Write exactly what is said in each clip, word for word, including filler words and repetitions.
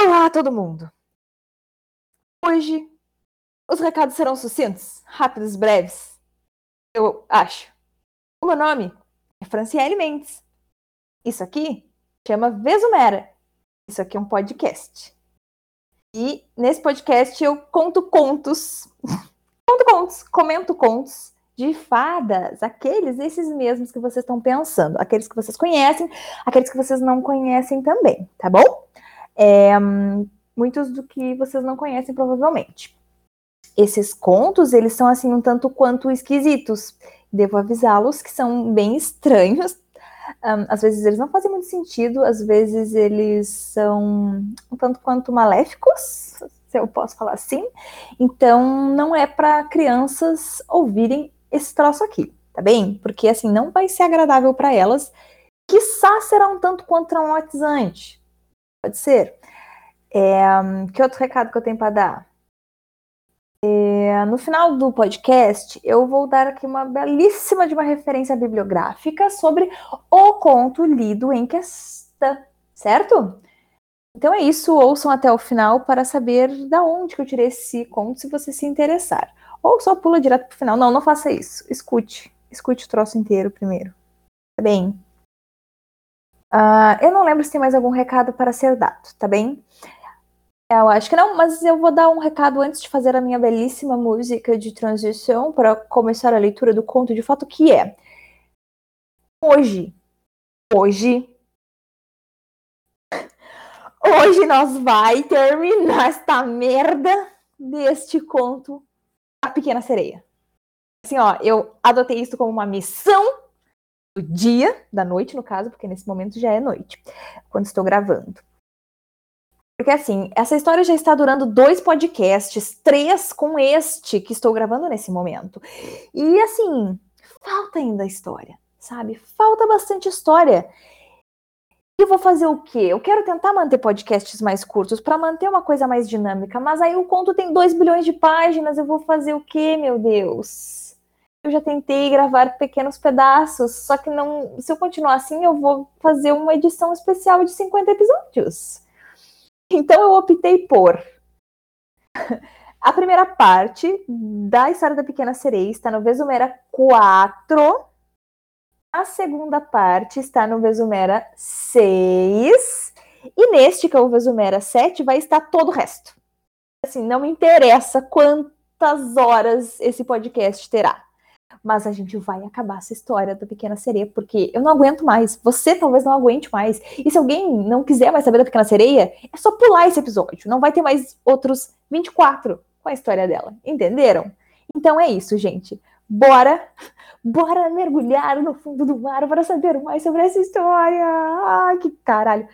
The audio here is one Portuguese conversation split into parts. Olá, todo mundo! Hoje, os recados serão sucintos, rápidos, breves, eu acho. O meu nome é Franciele Mendes. Isso aqui chama Vesumera. Isso aqui é um podcast. E nesse podcast eu conto contos, conto contos, comento contos de fadas, aqueles, esses mesmos que vocês estão pensando, aqueles que vocês conhecem, aqueles que vocês não conhecem também, tá bom? É, muitos do que vocês não conhecem, provavelmente. Esses contos, eles são assim um tanto quanto esquisitos. Devo avisá-los que são bem estranhos. Um, às vezes eles não fazem muito sentido, às vezes eles são um tanto quanto maléficos, se eu posso falar assim. Então, não é para crianças ouvirem esse troço aqui, tá bem? Porque assim, não vai ser agradável para elas. Quiçá será um tanto quanto traumatizante. Pode ser. É, que outro recado que eu tenho para dar? É, no final do podcast, eu vou dar aqui uma belíssima de uma referência bibliográfica sobre o conto lido em questão, certo? Então é isso, ouçam até o final para saber de onde que eu tirei esse conto, se você se interessar. Ou só pula direto pro final. Não, não faça isso. Escute. Escute o troço inteiro primeiro. Tá bem? Uh, eu não lembro se tem mais algum recado para ser dado, tá bem? Eu acho que não, mas eu vou dar um recado antes de fazer a minha belíssima música de transição para começar a leitura do conto de fato, que é... Hoje, hoje, hoje nós vai terminar esta merda deste conto, A Pequena Sereia. Assim, ó, eu adotei isso como uma missão do dia, da noite no caso, porque nesse momento já é noite, quando estou gravando. Porque assim, essa história já está durando dois podcasts, três com este que estou gravando nesse momento. E assim, falta ainda história, sabe? Falta bastante história. E vou fazer o quê? Eu quero tentar manter podcasts mais curtos para manter uma coisa mais dinâmica, mas aí o conto tem dois bilhões de páginas, eu vou fazer o quê, meu Deus? Eu já tentei gravar pequenos pedaços, só que não, se eu continuar assim, eu vou fazer uma edição especial de cinquenta episódios. Então eu optei por... A primeira parte da história da Pequena Sereia está no Vesumera quatro. A segunda parte está no Vesumera seis. E neste, que é o Vesumera sete, vai estar todo o resto. Assim, não me interessa quantas horas esse podcast terá. Mas a gente vai acabar essa história da Pequena Sereia, porque eu não aguento mais. Você talvez não aguente mais. E se alguém não quiser mais saber da Pequena Sereia, é só pular esse episódio. Não vai ter mais outros vinte e quatro com a história dela. Entenderam? Então é isso, gente. Bora, bora mergulhar no fundo do mar para saber mais sobre essa história. Ai, que caralho.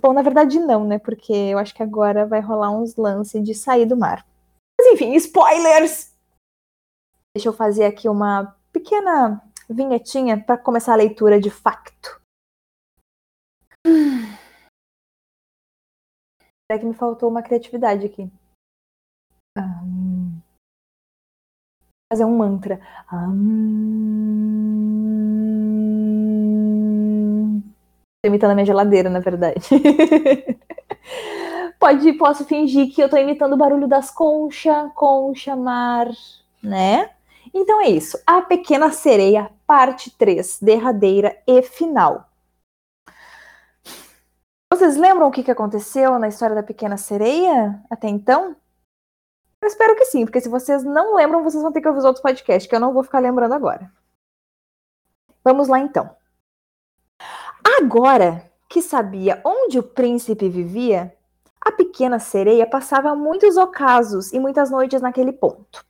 Bom, na verdade não, né? Porque eu acho que agora vai rolar uns lances de sair do mar. Mas enfim, spoilers! Deixa eu fazer aqui uma pequena vinhetinha para começar a leitura de facto. Hum. É que me faltou uma criatividade aqui. Hum. Fazer um mantra. Hum. Tô imitando a minha geladeira, na verdade. Pode, posso fingir que eu tô imitando o barulho das conchas, concha, mar, né? Então é isso, A Pequena Sereia, parte três, derradeira e final. Vocês lembram o que aconteceu na história da Pequena Sereia até então? Eu espero que sim, porque se vocês não lembram, vocês vão ter que ouvir os outros podcasts, que eu não vou ficar lembrando agora. Vamos lá então. Agora que sabia onde o príncipe vivia, a Pequena Sereia passava muitos ocasos e muitas noites naquele ponto.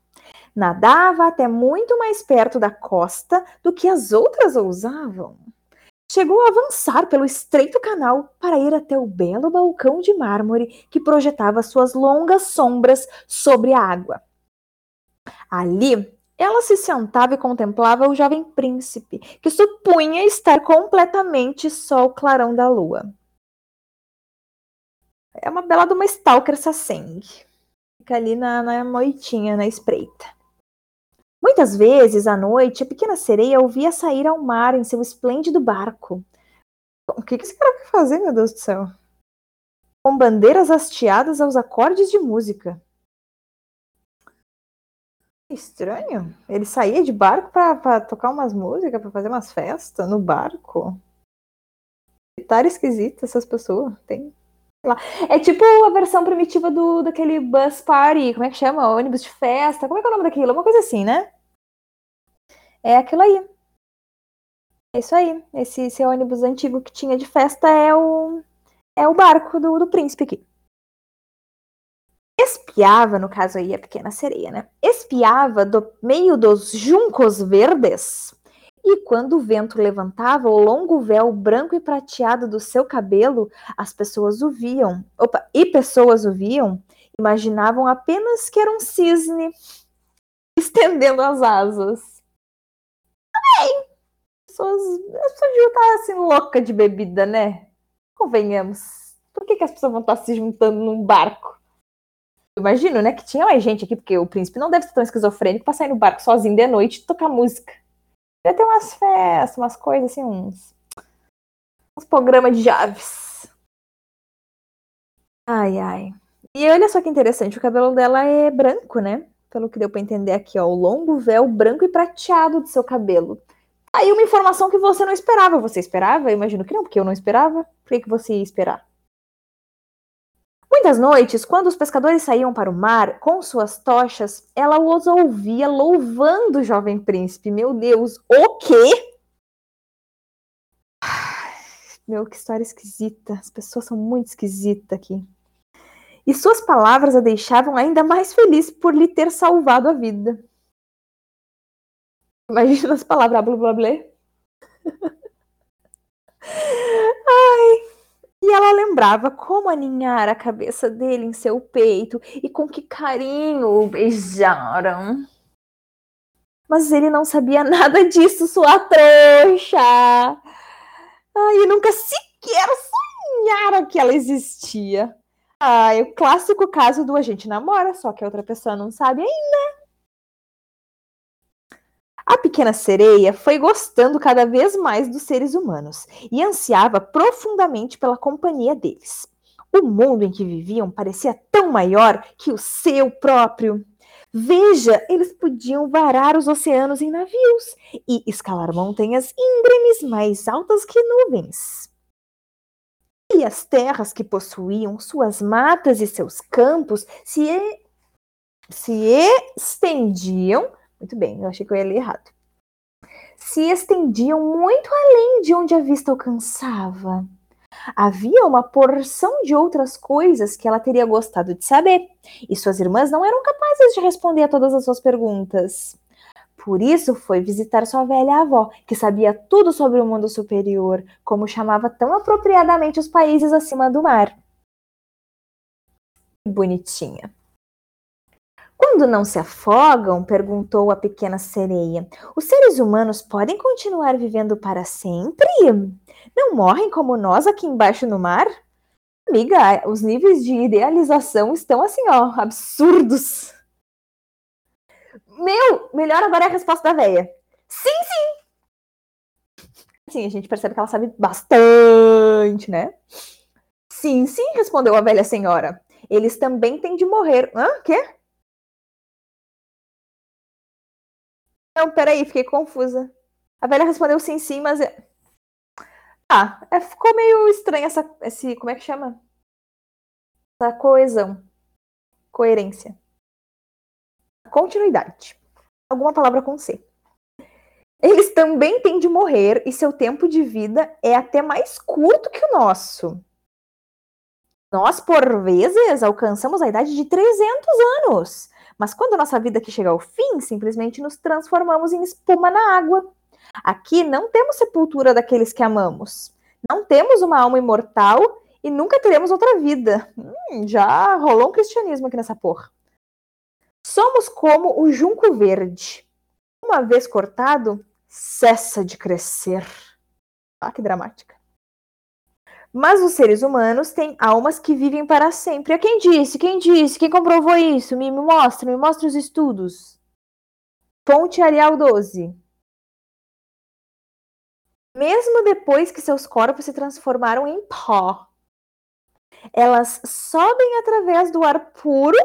Nadava até muito mais perto da costa do que as outras ousavam. Chegou a avançar pelo estreito canal para ir até o belo balcão de mármore que projetava suas longas sombras sobre a água. Ali, ela se sentava e contemplava o jovem príncipe, que supunha estar completamente só o clarão da lua. É uma bela de uma stalker sacengue. Fica ali na, na noitinha, na espreita. Muitas vezes, à noite, a Pequena Sereia ouvia sair ao mar em seu esplêndido barco. O que, que esse cara quer fazer, meu Deus do céu? Com bandeiras hasteadas aos acordes de música. Estranho. Ele saía de barco pra, pra tocar umas músicas, pra fazer umas festas no barco. Tá esquisita essas pessoas. Tem. Sei lá. É tipo a versão primitiva do, daquele bus party. Como é que chama? Ônibus de festa. Como é que é o nome daquilo? Uma coisa assim, né? É aquilo aí. É isso aí. Esse, esse ônibus antigo que tinha de festa é o, é o barco do, do príncipe aqui. Espiava, no caso aí, a pequena sereia, né? Espiava do meio dos juncos verdes. E quando o vento levantava o longo véu branco e prateado do seu cabelo, as pessoas o viam. Opa, e pessoas o viam, imaginavam apenas que era um cisne estendendo as asas. Também! As pessoas deviam estar assim, louca de bebida, né? Convenhamos. Por que, que as pessoas vão estar se juntando num barco? Eu imagino, né, que tinha mais gente aqui, porque o príncipe não deve ser tão esquizofrênico pra sair no barco sozinho de noite e tocar música. Deve ter umas festas, umas coisas assim, uns, uns programas de Javes. Ai, ai. E olha só que interessante, o cabelo dela é branco, né? Pelo que deu pra entender aqui, ó, o longo véu branco e prateado do seu cabelo. Aí uma informação que você não esperava. Você esperava? Eu imagino que não, porque eu não esperava. Por que que você ia esperar? Muitas noites, quando os pescadores saíam para o mar com suas tochas, ela os ouvia louvando o jovem príncipe. Meu Deus, o quê? Meu, que história esquisita. As pessoas são muito esquisitas aqui. E suas palavras a deixavam ainda mais feliz por lhe ter salvado a vida. Imagina as palavras blá blá blá. Ai... E ela lembrava como aninhara a cabeça dele em seu peito e com que carinho o beijaram. Mas ele não sabia nada disso, sua trouxa. Ai, eu nunca sequer sonhara que ela existia. Ai, o clássico caso do a gente namora, só que a outra pessoa não sabe ainda. A pequena sereia foi gostando cada vez mais dos seres humanos e ansiava profundamente pela companhia deles. O mundo em que viviam parecia tão maior que o seu próprio. Veja, eles podiam varar os oceanos em navios e escalar montanhas íngremes mais altas que nuvens. E as terras que possuíam, suas matas e seus campos se, e... se estendiam... Muito bem, eu achei que eu ia ler errado. Se estendiam muito além de onde a vista alcançava. Havia uma porção de outras coisas que ela teria gostado de saber, e suas irmãs não eram capazes de responder a todas as suas perguntas. Por isso foi visitar sua velha avó, que sabia tudo sobre o mundo superior, como chamava tão apropriadamente os países acima do mar. Bonitinha. Quando não se afogam? Perguntou a pequena sereia. Os seres humanos podem continuar vivendo para sempre? Não morrem como nós aqui embaixo no mar? Amiga, os níveis de idealização estão assim, ó, absurdos. Meu, melhor agora é a resposta da véia. Sim, sim. Sim, a gente percebe que ela sabe bastante, né? Sim, sim, respondeu a velha senhora. Eles também têm de morrer. Hã? O quê? Não, peraí, fiquei confusa. A velha respondeu sim, sim, mas... É... Ah, é, ficou meio estranha essa... Esse, como é que chama? Essa coesão. Coerência. Continuidade. Alguma palavra com C. Eles também têm de morrer e seu tempo de vida é até mais curto que o nosso. Nós, por vezes, alcançamos a idade de trezentos anos. Mas quando a nossa vida aqui chega ao fim, simplesmente nos transformamos em espuma na água. Aqui não temos sepultura daqueles que amamos. Não temos uma alma imortal e nunca teremos outra vida. Hum, já rolou um cristianismo aqui nessa porra. Somos como o junco verde. Uma vez cortado, cessa de crescer. Ah, que dramática. Mas os seres humanos têm almas que vivem para sempre. Quem disse? Quem disse? Quem comprovou isso? Me, me mostra, me mostra os estudos. Ponte Arial doze. Mesmo depois que seus corpos se transformaram em pó, elas sobem através do ar puro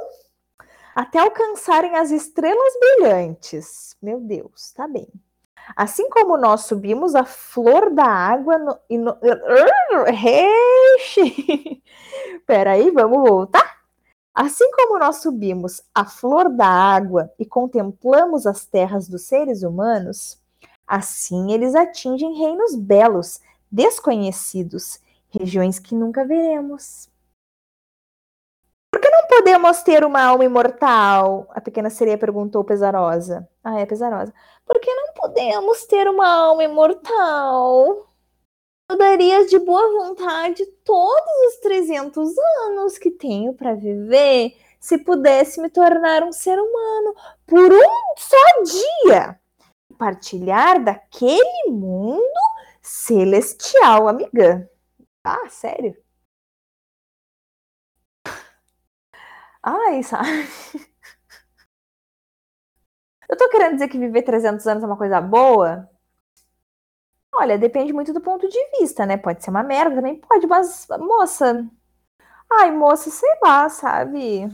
até alcançarem as estrelas brilhantes. Meu Deus, tá bem. Assim como nós subimos a flor da água... No, e no, peraí, vamos voltar? Assim como nós subimos a flor da água e contemplamos as terras dos seres humanos, assim eles atingem reinos belos, desconhecidos, regiões que nunca veremos. Por que não podemos ter uma alma imortal? A pequena sereia perguntou pesarosa. Ah, é pesarosa. Por que não podemos ter uma alma imortal? Eu daria de boa vontade todos os trezentos anos que tenho para viver se pudesse me tornar um ser humano por um só dia e partilhar daquele mundo celestial, amiga. Ah, sério? Ai, sabe? Eu tô querendo dizer que viver trezentos anos é uma coisa boa? Olha, depende muito do ponto de vista, né? Pode ser uma merda, também pode, mas, moça... Ai, moça, sei lá, sabe?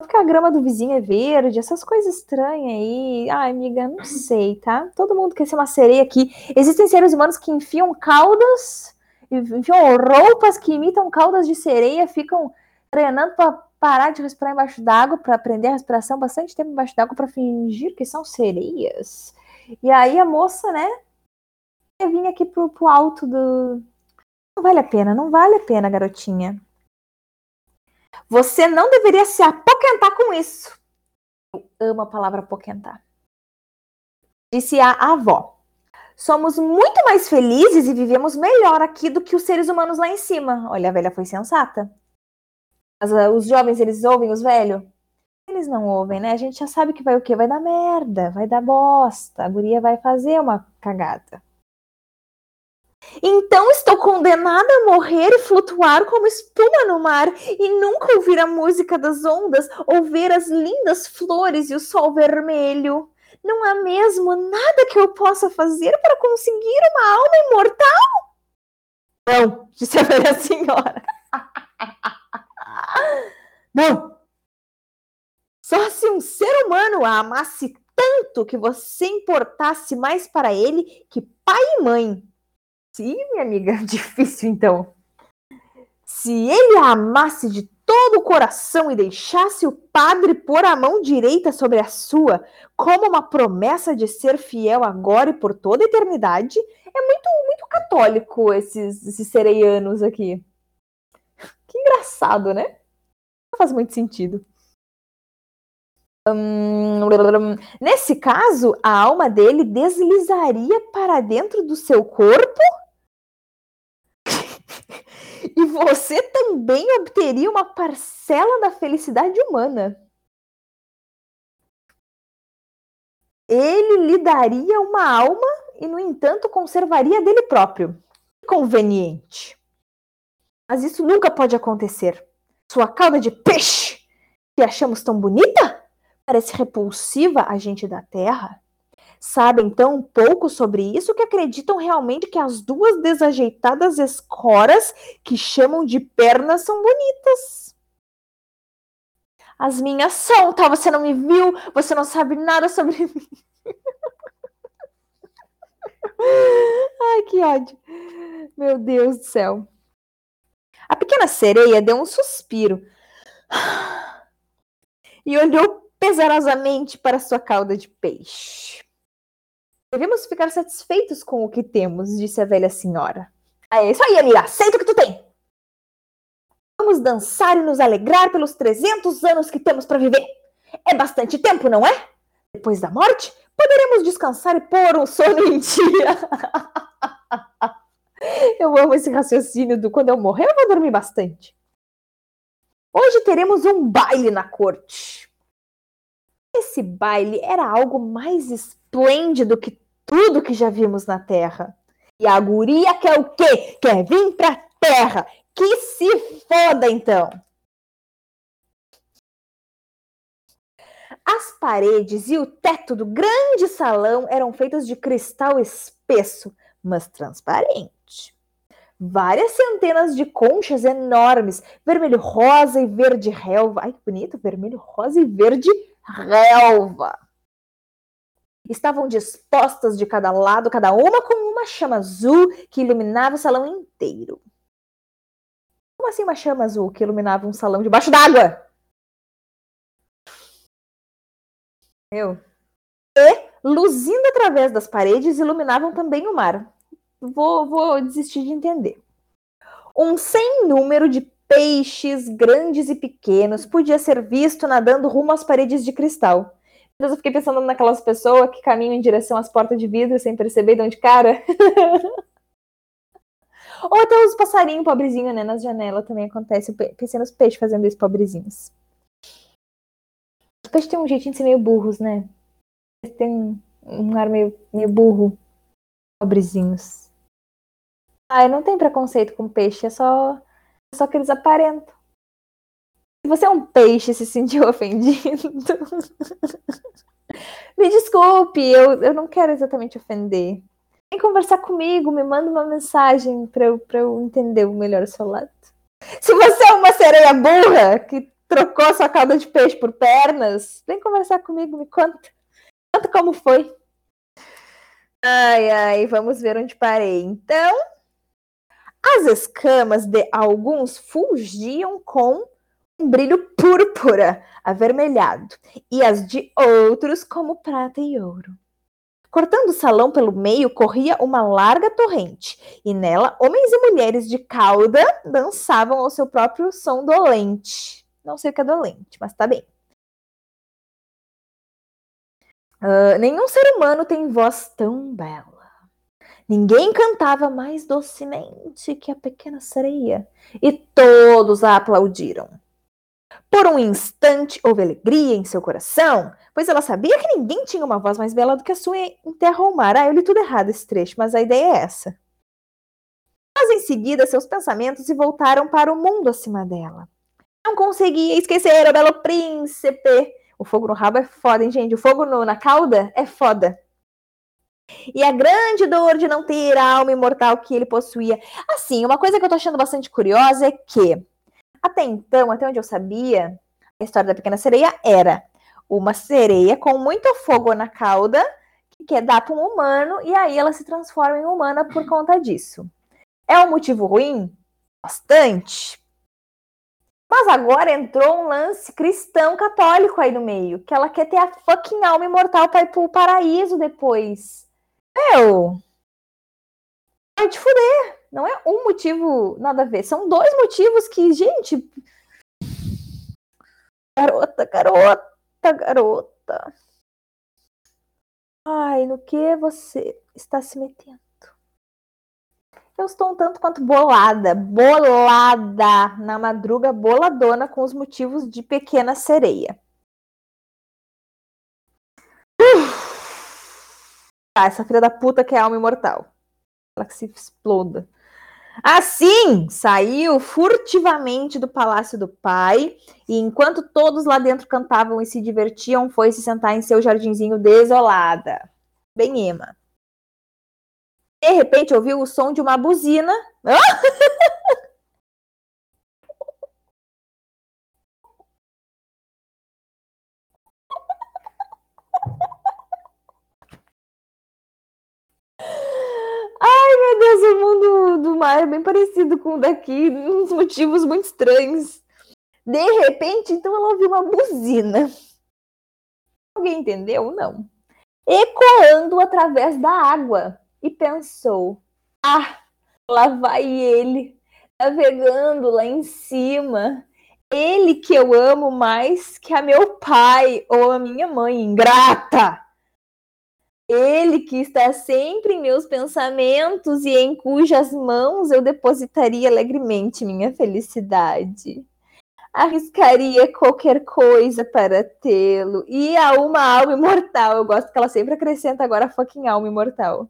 Porque a grama do vizinho é verde, essas coisas estranhas aí... Ai, amiga, não sei, tá? Todo mundo quer ser uma sereia aqui. Existem seres humanos que enfiam caudas... Enfiam roupas que imitam caudas de sereia, ficam... treinando para parar de respirar embaixo d'água, para aprender a respiração bastante tempo embaixo d'água, para fingir que são sereias. E aí a moça, né, vinha aqui pro, pro alto do... Não vale a pena, não vale a pena, garotinha. Você não deveria se apoquentar com isso. Eu amo a palavra apoquentar. Disse a avó. Somos muito mais felizes e vivemos melhor aqui do que os seres humanos lá em cima. Olha, a velha foi sensata. Os jovens, eles ouvem os velhos? Eles não ouvem, né? A gente já sabe que vai o quê? Vai dar merda, vai dar bosta. A guria vai fazer uma cagada. Então estou condenada a morrer e flutuar como espuma no mar e nunca ouvir a música das ondas ou ver as lindas flores e o sol vermelho. Não há mesmo nada que eu possa fazer para conseguir uma alma imortal? Não, disse a velha senhora. Não! Só se um ser humano a amasse tanto que você importasse mais para ele que pai e mãe. Sim, minha amiga, difícil então. Se ele a amasse de todo o coração e deixasse o padre pôr a mão direita sobre a sua, como uma promessa de ser fiel agora e por toda a eternidade, é muito, muito católico esses, esses sereianos aqui. Que engraçado, né? Não faz muito sentido. Hum, nesse caso, a alma dele deslizaria para dentro do seu corpo e você também obteria uma parcela da felicidade humana. Ele lhe daria uma alma e, no entanto, conservaria dele próprio. Conveniente. Mas isso nunca pode acontecer. Sua cauda de peixe, que achamos tão bonita, parece repulsiva a gente da terra. Sabem tão pouco sobre isso que acreditam realmente que as duas desajeitadas escoras que chamam de pernas são bonitas. As minhas são, tá? Você não me viu, você não sabe nada sobre mim. Ai, que ódio. Meu Deus do céu. A pequena sereia deu um suspiro e olhou pesarosamente para sua cauda de peixe. Devemos ficar satisfeitos com o que temos, disse a velha senhora. É isso aí, amiga, aceita o que tu tem. Vamos dançar e nos alegrar pelos trezentos anos que temos para viver. É bastante tempo, não é? Depois da morte, poderemos descansar e pôr um sono em dia. Eu amo esse raciocínio do quando eu morrer eu vou dormir bastante. Hoje teremos um baile na corte. Esse baile era algo mais esplêndido que tudo que já vimos na terra. E a guria quer o quê? Quer vir pra terra. Que se foda então. As paredes e o teto do grande salão eram feitos de cristal espesso, mas transparente. Várias centenas de conchas enormes, vermelho rosa e verde relva. Ai, que bonito, vermelho rosa e verde relva. Estavam dispostas de cada lado, cada uma com uma chama azul que iluminava o salão inteiro. Como assim uma chama azul que iluminava um salão debaixo d'água? Meu. E, luzindo através das paredes, iluminavam também o mar. Vou, vou desistir de entender. Um sem número de peixes, grandes e pequenos, podia ser visto nadando rumo às paredes de cristal. Mas eu fiquei pensando naquelas pessoas que caminham em direção às portas de vidro sem perceber de onde cara. Ou até os passarinhos pobrezinhos, né? Nas janelas também acontece. Eu pensei nos peixes fazendo isso, pobrezinhos. Os peixes têm um jeitinho de ser meio burros, né? Eles têm um ar meio, meio burro. Pobrezinhos. Ah, eu não tenho preconceito com peixe, é só, é só que eles aparentam. Se você é um peixe e se sentiu ofendido, me desculpe, eu, eu não quero exatamente ofender. Vem conversar comigo, me manda uma mensagem para eu, pra eu entender melhor o seu lado. Se você é uma sereia burra que trocou sua cauda de peixe por pernas, vem conversar comigo, me conta. Conta como foi. Ai, ai, vamos ver onde parei. Então, as escamas de alguns fulgiam com um brilho púrpura, avermelhado, e as de outros como prata e ouro. Cortando o salão pelo meio, corria uma larga torrente, e nela homens e mulheres de cauda dançavam ao seu próprio som dolente. Não sei o que é dolente, mas tá bem. Uh, nenhum ser humano tem voz tão bela. Ninguém cantava mais docemente que a pequena sereia, e todos a aplaudiram. Por um instante houve alegria em seu coração, pois ela sabia que ninguém tinha uma voz mais bela do que a sua em terra ou mar. Ah, eu li tudo errado esse trecho, mas a ideia é essa. Mas em seguida seus pensamentos se voltaram para o mundo acima dela. Não conseguia esquecer o belo príncipe. O fogo no rabo é foda, hein, gente? O fogo no, na cauda é foda. E a grande dor de não ter a alma imortal que ele possuía. Assim, uma coisa que eu tô achando bastante curiosa é que até então, até onde eu sabia, a história da pequena sereia era uma sereia com muito fogo na cauda, que quer dar para um humano, e aí ela se transforma em humana por conta disso. É um motivo ruim? Bastante. Mas agora entrou um lance cristão católico aí no meio, que ela quer ter a fucking alma imortal para ir pro paraíso depois. Meu! Vai te fuder! Não é um motivo nada a ver. São dois motivos que, gente... Garota, garota, garota. Ai, no que você está se metendo? Eu estou um tanto quanto bolada. Bolada. Na madruga, boladona com os motivos de pequena sereia. Uf. Ah, essa filha da puta que é alma imortal. Ela que se exploda. Assim, saiu furtivamente do palácio do pai, e enquanto todos lá dentro cantavam e se divertiam, foi se sentar em seu jardinzinho desolada. Bem Emma. De repente, ouviu o som de uma buzina. Ai, meu Deus, o mundo do mar é bem parecido com o daqui, uns motivos muito estranhos. De repente, então, ela ouviu uma buzina. Alguém entendeu? Não. Ecoando através da água. E pensou, ah, lá vai ele, navegando lá em cima. Ele que eu amo mais que a meu pai ou a minha mãe, ingrata. Ele que está sempre em meus pensamentos e em cujas mãos eu depositaria alegremente minha felicidade. Arriscaria qualquer coisa para tê-lo. E a uma alma imortal. Eu gosto que ela sempre acrescenta agora a fucking alma imortal.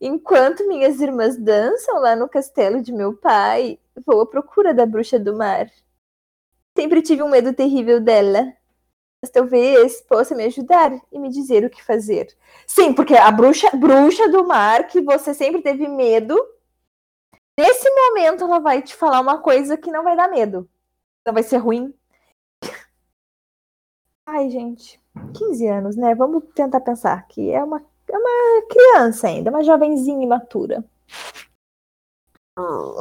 Enquanto minhas irmãs dançam lá no castelo de meu pai, vou à procura da bruxa do mar. Sempre tive um medo terrível dela. talvez possa me ajudar e me dizer o que fazer. Sim, porque a bruxa, bruxa do mar, que você sempre teve medo, nesse momento ela vai te falar uma coisa que não vai dar medo. Não vai ser ruim. Ai, gente, quinze anos, né? Vamos tentar pensar que é uma, é uma criança ainda, uma jovenzinha imatura. Hum.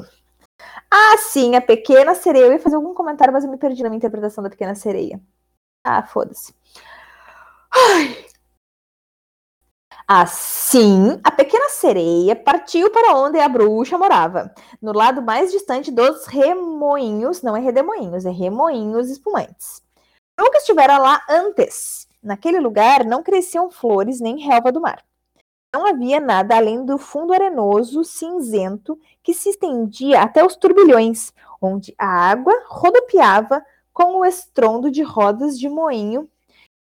Ah, sim, a pequena sereia. Eu ia fazer algum comentário, mas eu me perdi na minha interpretação da pequena sereia. Ah, foda-se. Ai. Assim, a pequena sereia partiu para onde a bruxa morava, no lado mais distante dos remoinhos, não é redemoinhos, é remoinhos espumantes. Nunca estivera lá antes. Naquele lugar não cresciam flores nem relva do mar. Não havia nada além do fundo arenoso, cinzento, que se estendia até os turbilhões, onde a água rodopiava com o estrondo de rodas de moinho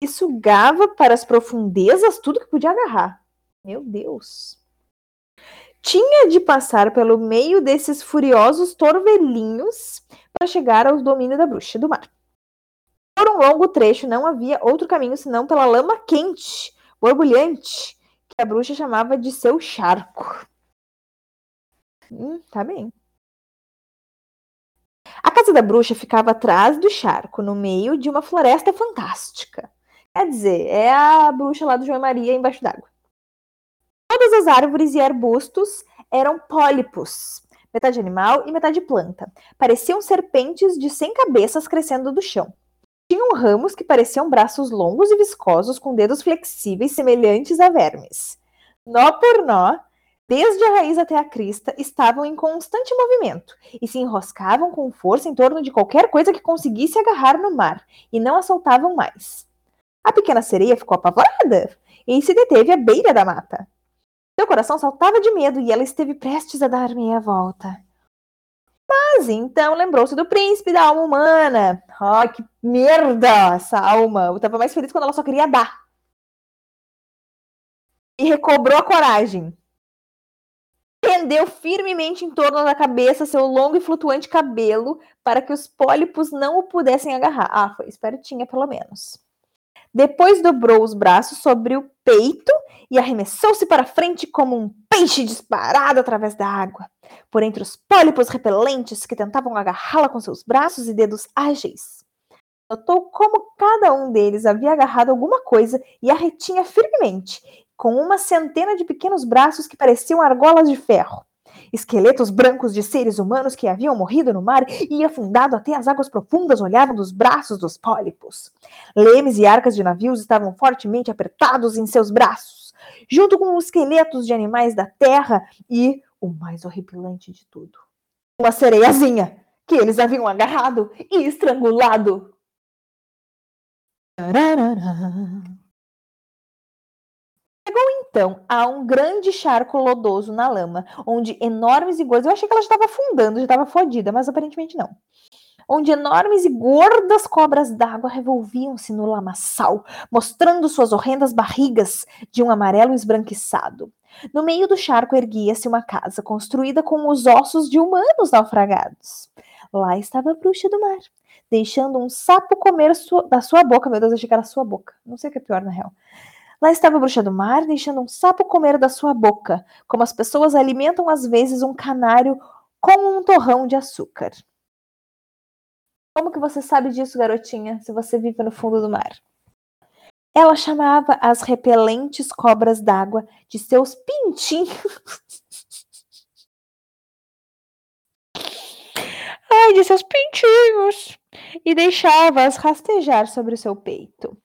e sugava para as profundezas tudo que podia agarrar. Meu Deus! Tinha de passar pelo meio desses furiosos torvelinhos para chegar ao domínio da bruxa do mar. Por um longo trecho não havia outro caminho senão pela lama quente, borbulhante, que a bruxa chamava de seu charco. Hum, tá bem. A casa da bruxa ficava atrás do charco, no meio de uma floresta fantástica. Quer dizer, é a bruxa lá do João e Maria embaixo d'água. Todas as árvores e arbustos eram pólipos, metade animal e metade planta. Pareciam serpentes de cem cabeças crescendo do chão. Tinham ramos que pareciam braços longos e viscosos, com dedos flexíveis semelhantes a vermes. Nó por nó, desde a raiz até a crista, estavam em constante movimento e se enroscavam com força em torno de qualquer coisa que conseguisse agarrar no mar, e não a soltavam mais. A pequena sereia ficou apavorada e se deteve à beira da mata. Seu coração saltava de medo e ela esteve prestes a dar meia volta. Mas então lembrou-se do príncipe da alma humana. Ai, oh, que merda essa alma. Eu tava mais feliz quando ela só queria dar. E recobrou a coragem. Prendeu firmemente em torno da cabeça seu longo e flutuante cabelo para que os pólipos não o pudessem agarrar. Ah, foi espertinha pelo menos. Depois dobrou os braços sobre o peito e arremessou-se para frente como um peixe disparado através da água, por entre os pólipos repelentes que tentavam agarrá-la com seus braços e dedos ágeis. Notou como cada um deles havia agarrado alguma coisa e a retinha firmemente, com uma centena de pequenos braços que pareciam argolas de ferro. Esqueletos brancos de seres humanos que haviam morrido no mar e afundado até as águas profundas olhavam dos braços dos pólipos. Lemes e arcas de navios estavam fortemente apertados em seus braços, junto com os esqueletos de animais da terra e, o mais horripilante de tudo, uma sereiazinha que eles haviam agarrado e estrangulado. Tararara. Chegou então a um grande charco lodoso na lama, onde enormes e gordas... Eu achei que ela já estava afundando, já estava fodida, mas aparentemente não. Onde enormes e gordas cobras d'água revolviam-se no lamaçal, mostrando suas horrendas barrigas de um amarelo esbranquiçado. No meio do charco erguia-se uma casa, construída com os ossos de humanos naufragados. Lá estava a bruxa do mar, deixando um sapo comer sua... da sua boca. Meu Deus, achei que era sua boca. Não sei o que é pior, na real. Lá estava a bruxa do mar, deixando um sapo comer da sua boca, como as pessoas alimentam às vezes um canário com um torrão de açúcar. Como que você sabe disso, garotinha, se você vive no fundo do mar? Ela chamava as repelentes cobras d'água de seus pintinhos. Ai, de seus pintinhos! E deixava-as rastejar sobre o seu peito.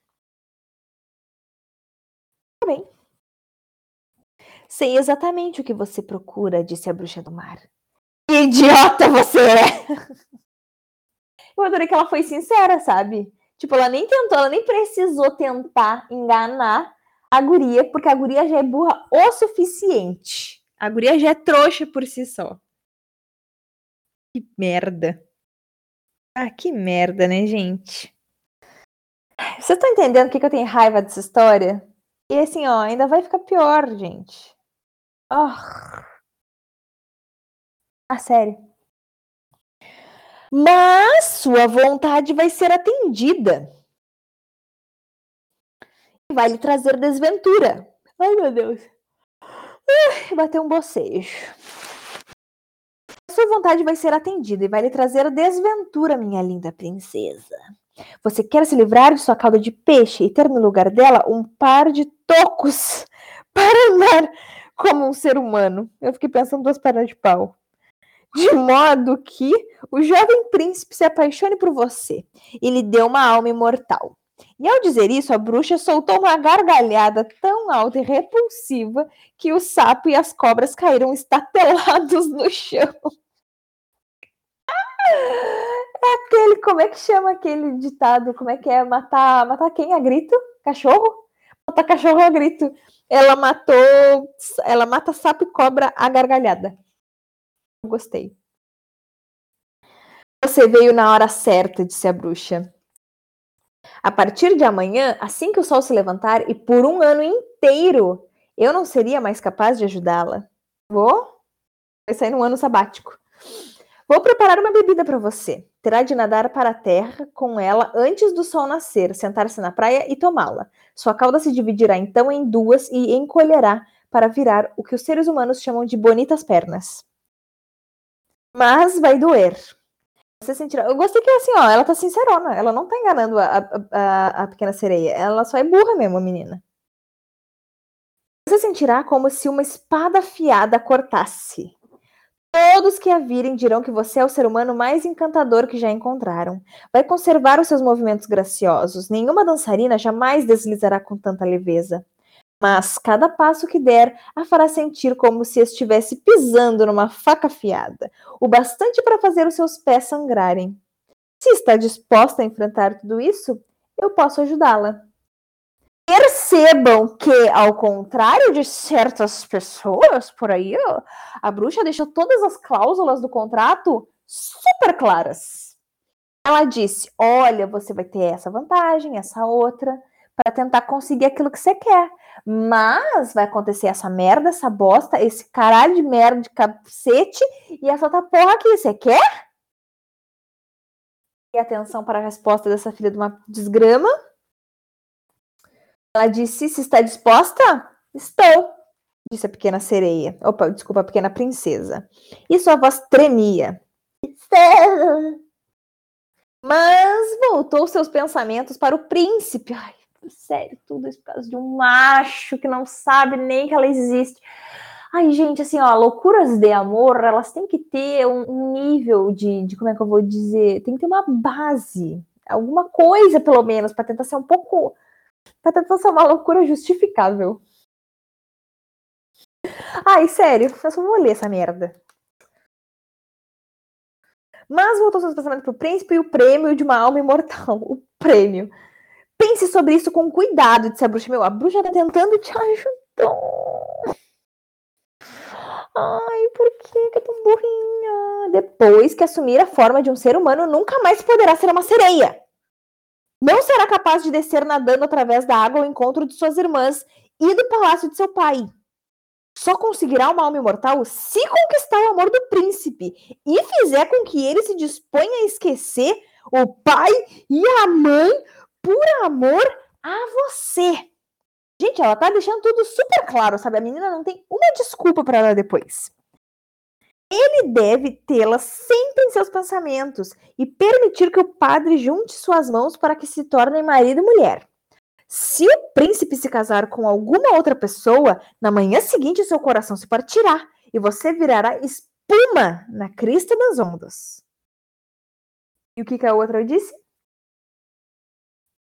Bem. Sei exatamente o que você procura, disse a bruxa do mar. Que idiota você é! Eu adorei que ela foi sincera, sabe? Tipo, ela nem tentou, ela nem precisou tentar enganar a guria, porque a guria já é burra o suficiente. A guria já é trouxa por si só. Que merda. Ah, que merda, né, gente? Vocês estão entendendo o que, que eu tenho raiva dessa história? E assim, ó, ainda vai ficar pior, gente. Oh. Ah, sério. Mas sua vontade vai ser atendida. vai lhe trazer desventura. Ai, meu Deus. Uh, bateu um bocejo. A sua vontade vai ser atendida e vai lhe trazer desventura, minha linda princesa. Você quer se livrar de sua cauda de peixe e ter no lugar dela um par de tocos para andar como um ser humano. Eu fiquei pensando duas pernas de pau. De modo que o jovem príncipe se apaixone por você e lhe dê uma alma imortal. E ao dizer isso, a bruxa soltou uma gargalhada tão alta e repulsiva que o sapo e as cobras caíram estatelados no chão. É aquele, como é que chama aquele ditado? Como é que é? Matar, matar quem a grito? Cachorro? Matar cachorro a grito. Ela matou, ela mata sapo e cobra a gargalhada. Gostei. Você veio na hora certa, disse a bruxa. A partir de amanhã, assim que o sol se levantar e por um ano inteiro, eu não seria mais capaz de ajudá-la. Vou? Vai sair num ano sabático. Vou preparar uma bebida para você. Terá de nadar para a terra com ela antes do sol nascer, sentar-se na praia e tomá-la. Sua cauda se dividirá então em duas e encolherá para virar o que os seres humanos chamam de bonitas pernas. Mas vai doer. Você sentirá... Eu gostei que assim, ó, ela tá sincerona. Ela não tá enganando a, a, a pequena sereia. Ela só é burra mesmo, a menina. Você sentirá como se uma espada afiada cortasse. Todos que a virem dirão que você é o ser humano mais encantador que já encontraram. Vai conservar os seus movimentos graciosos. Nenhuma dançarina jamais deslizará com tanta leveza. Mas cada passo que der a fará sentir como se estivesse pisando numa faca afiada, o bastante para fazer os seus pés sangrarem. Se está disposta a enfrentar tudo isso, eu posso ajudá-la. Percebam que, ao contrário de certas pessoas por aí, a bruxa deixou todas as cláusulas do contrato super claras. Ela disse, olha, você vai ter essa vantagem, essa outra, para tentar conseguir aquilo que você quer. Mas vai acontecer essa merda, essa bosta, esse caralho de merda de cacete e essa outra porra aqui. Você quer? E atenção para a resposta dessa filha de uma desgrama. Ela disse, se está disposta? Estou, disse a pequena sereia. Opa, desculpa, a pequena princesa. E sua voz tremia. Estou. Mas voltou seus pensamentos para o príncipe. Ai, sério, tudo isso por causa de um macho que não sabe nem que ela existe. Ai, gente, assim, ó, loucuras de amor, elas têm que ter um nível de, de como é que eu vou dizer, tem que ter uma base, alguma coisa, pelo menos, para tentar ser um pouco, para tentar ser uma loucura justificável. Ai, sério, eu só vou ler essa merda. Mas voltou seus pensamentos para o príncipe e o prêmio de uma alma imortal, o prêmio. Pense sobre isso com cuidado, disse a bruxa. Meu, a bruxa tá tentando te ajudar. Ai, por que que eu tô burrinha? Depois que assumir a forma de um ser humano, nunca mais poderá ser uma sereia. Não será capaz de descer nadando através da água ao encontro de suas irmãs e do palácio de seu pai. Só conseguirá uma alma imortal se conquistar o amor do príncipe e fizer com que ele se disponha a esquecer o pai e a mãe por amor a você. Gente, ela tá deixando tudo super claro, sabe? A menina não tem uma desculpa para ela depois. Ele deve tê-la sempre em seus pensamentos e permitir que o padre junte suas mãos para que se tornem marido e mulher. Se o príncipe se casar com alguma outra pessoa, na manhã seguinte seu coração se partirá e você virará espuma na crista das ondas. E o que que a outra disse?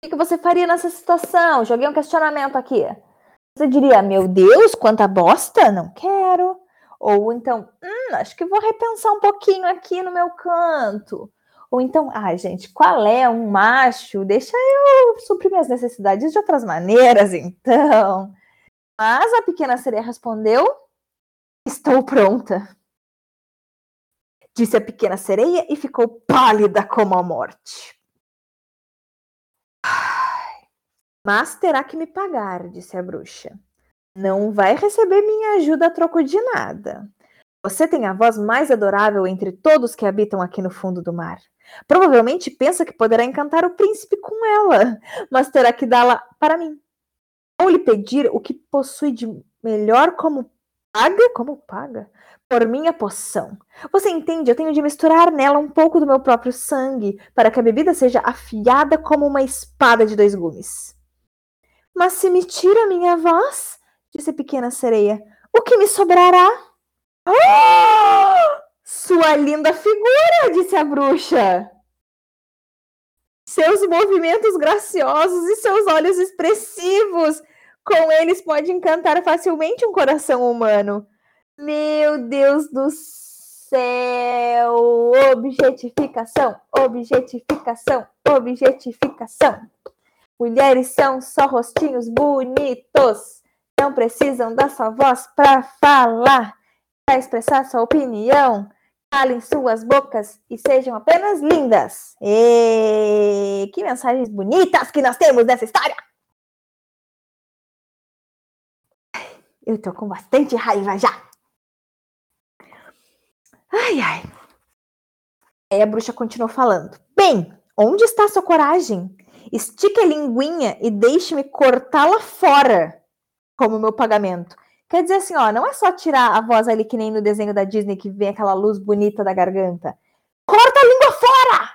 O que você faria nessa situação? Joguei um questionamento aqui. Você diria, meu Deus, quanta bosta, não quero. Ou então, hum, acho que vou repensar um pouquinho aqui no meu canto. Ou então, ah, gente, qual é um macho? Deixa eu suprir minhas necessidades de outras maneiras, então. Mas a pequena sereia respondeu, estou pronta. Disse a pequena sereia e ficou pálida como a morte. Mas terá que me pagar, disse a bruxa. Não vai receber minha ajuda a troco de nada. Você tem a voz mais adorável entre todos que habitam aqui no fundo do mar. Provavelmente pensa que poderá encantar o príncipe com ela, mas terá que dá-la para mim. Ou lhe pedir o que possui de melhor como paga? Como paga? Por minha poção. Você entende? Eu tenho de misturar nela um pouco do meu próprio sangue, para que a bebida seja afiada como uma espada de dois gumes. Mas se me tira minha voz, disse a pequena sereia, o que me sobrará? Oh! Sua linda figura, disse a bruxa. Seus movimentos graciosos e seus olhos expressivos. Com eles pode encantar facilmente um coração humano. Meu Deus do céu! Objetificação, objetificação, objetificação. Mulheres são só rostinhos bonitos. Não precisam da sua voz para falar, para expressar sua opinião. Calem suas bocas e sejam apenas lindas. E que mensagens bonitas que nós temos nessa história! Eu tô com bastante raiva já. Ai, ai. Aí a bruxa continuou falando. Bem, onde está sua coragem? Estique a linguinha e deixe-me cortá-la fora como meu pagamento. Quer dizer assim, ó, não é só tirar a voz ali que nem no desenho da Disney que vem aquela luz bonita da garganta. Corta a língua fora!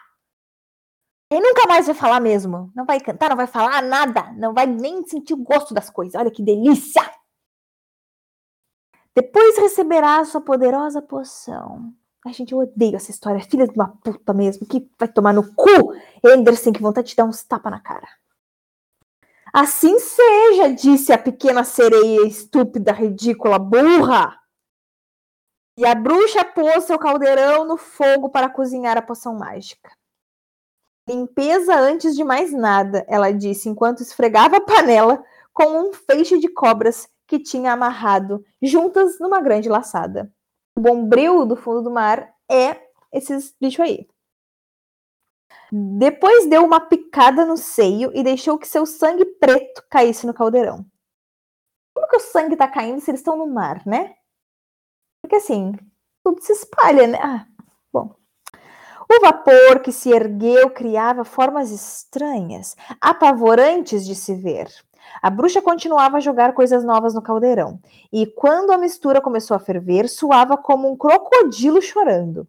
E nunca mais vai falar mesmo. Não vai cantar, não vai falar nada. Não vai nem sentir o gosto das coisas. Olha que delícia! Depois receberá a sua poderosa poção. Ai, gente, eu odeio essa história. Filha de uma puta mesmo. Que vai tomar no cu. Andersen, que vontade de dar uns tapas na cara. Assim seja, disse a pequena sereia estúpida, ridícula, burra. E a bruxa pôs seu caldeirão no fogo para cozinhar a poção mágica. Limpeza antes de mais nada, ela disse, enquanto esfregava a panela com um feixe de cobras que tinha amarrado juntas numa grande laçada. O bombril do fundo do mar é esses bichos aí. Depois deu uma picada no seio e deixou que seu sangue preto caísse no caldeirão. Como que o sangue tá caindo se eles estão no mar, né? Porque assim, tudo se espalha, né? Ah, bom. O vapor que se ergueu criava formas estranhas, apavorantes de se ver. A bruxa continuava a jogar coisas novas no caldeirão. E quando a mistura começou a ferver, suava como um crocodilo chorando.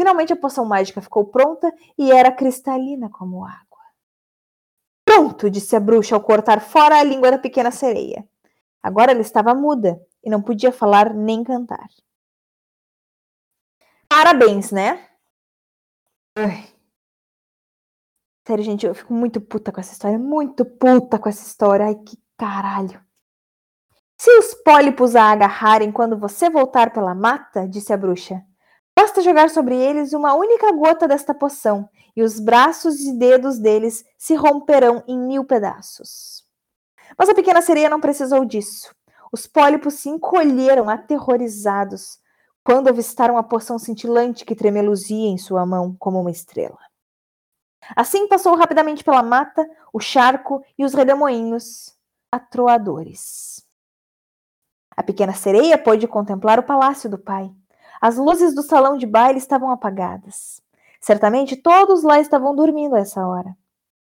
Finalmente a poção mágica ficou pronta e era cristalina como água. Pronto, disse a bruxa ao cortar fora a língua da pequena sereia. Agora ela estava muda e não podia falar nem cantar. Parabéns, né? Ai. Sério, gente, eu fico muito puta com essa história. Muito puta com essa história. Ai, que caralho. Se os pólipos a agarrarem quando você voltar pela mata, disse a bruxa, basta jogar sobre eles uma única gota desta poção, e os braços e dedos deles se romperão em mil pedaços. Mas a pequena sereia não precisou disso. Os pólipos se encolheram aterrorizados quando avistaram a poção cintilante que tremeluzia em sua mão como uma estrela. Assim passou rapidamente pela mata, o charco e os redemoinhos atroadores. A pequena sereia pôde contemplar o palácio do pai. As luzes do salão de baile estavam apagadas. Certamente todos lá estavam dormindo a essa hora.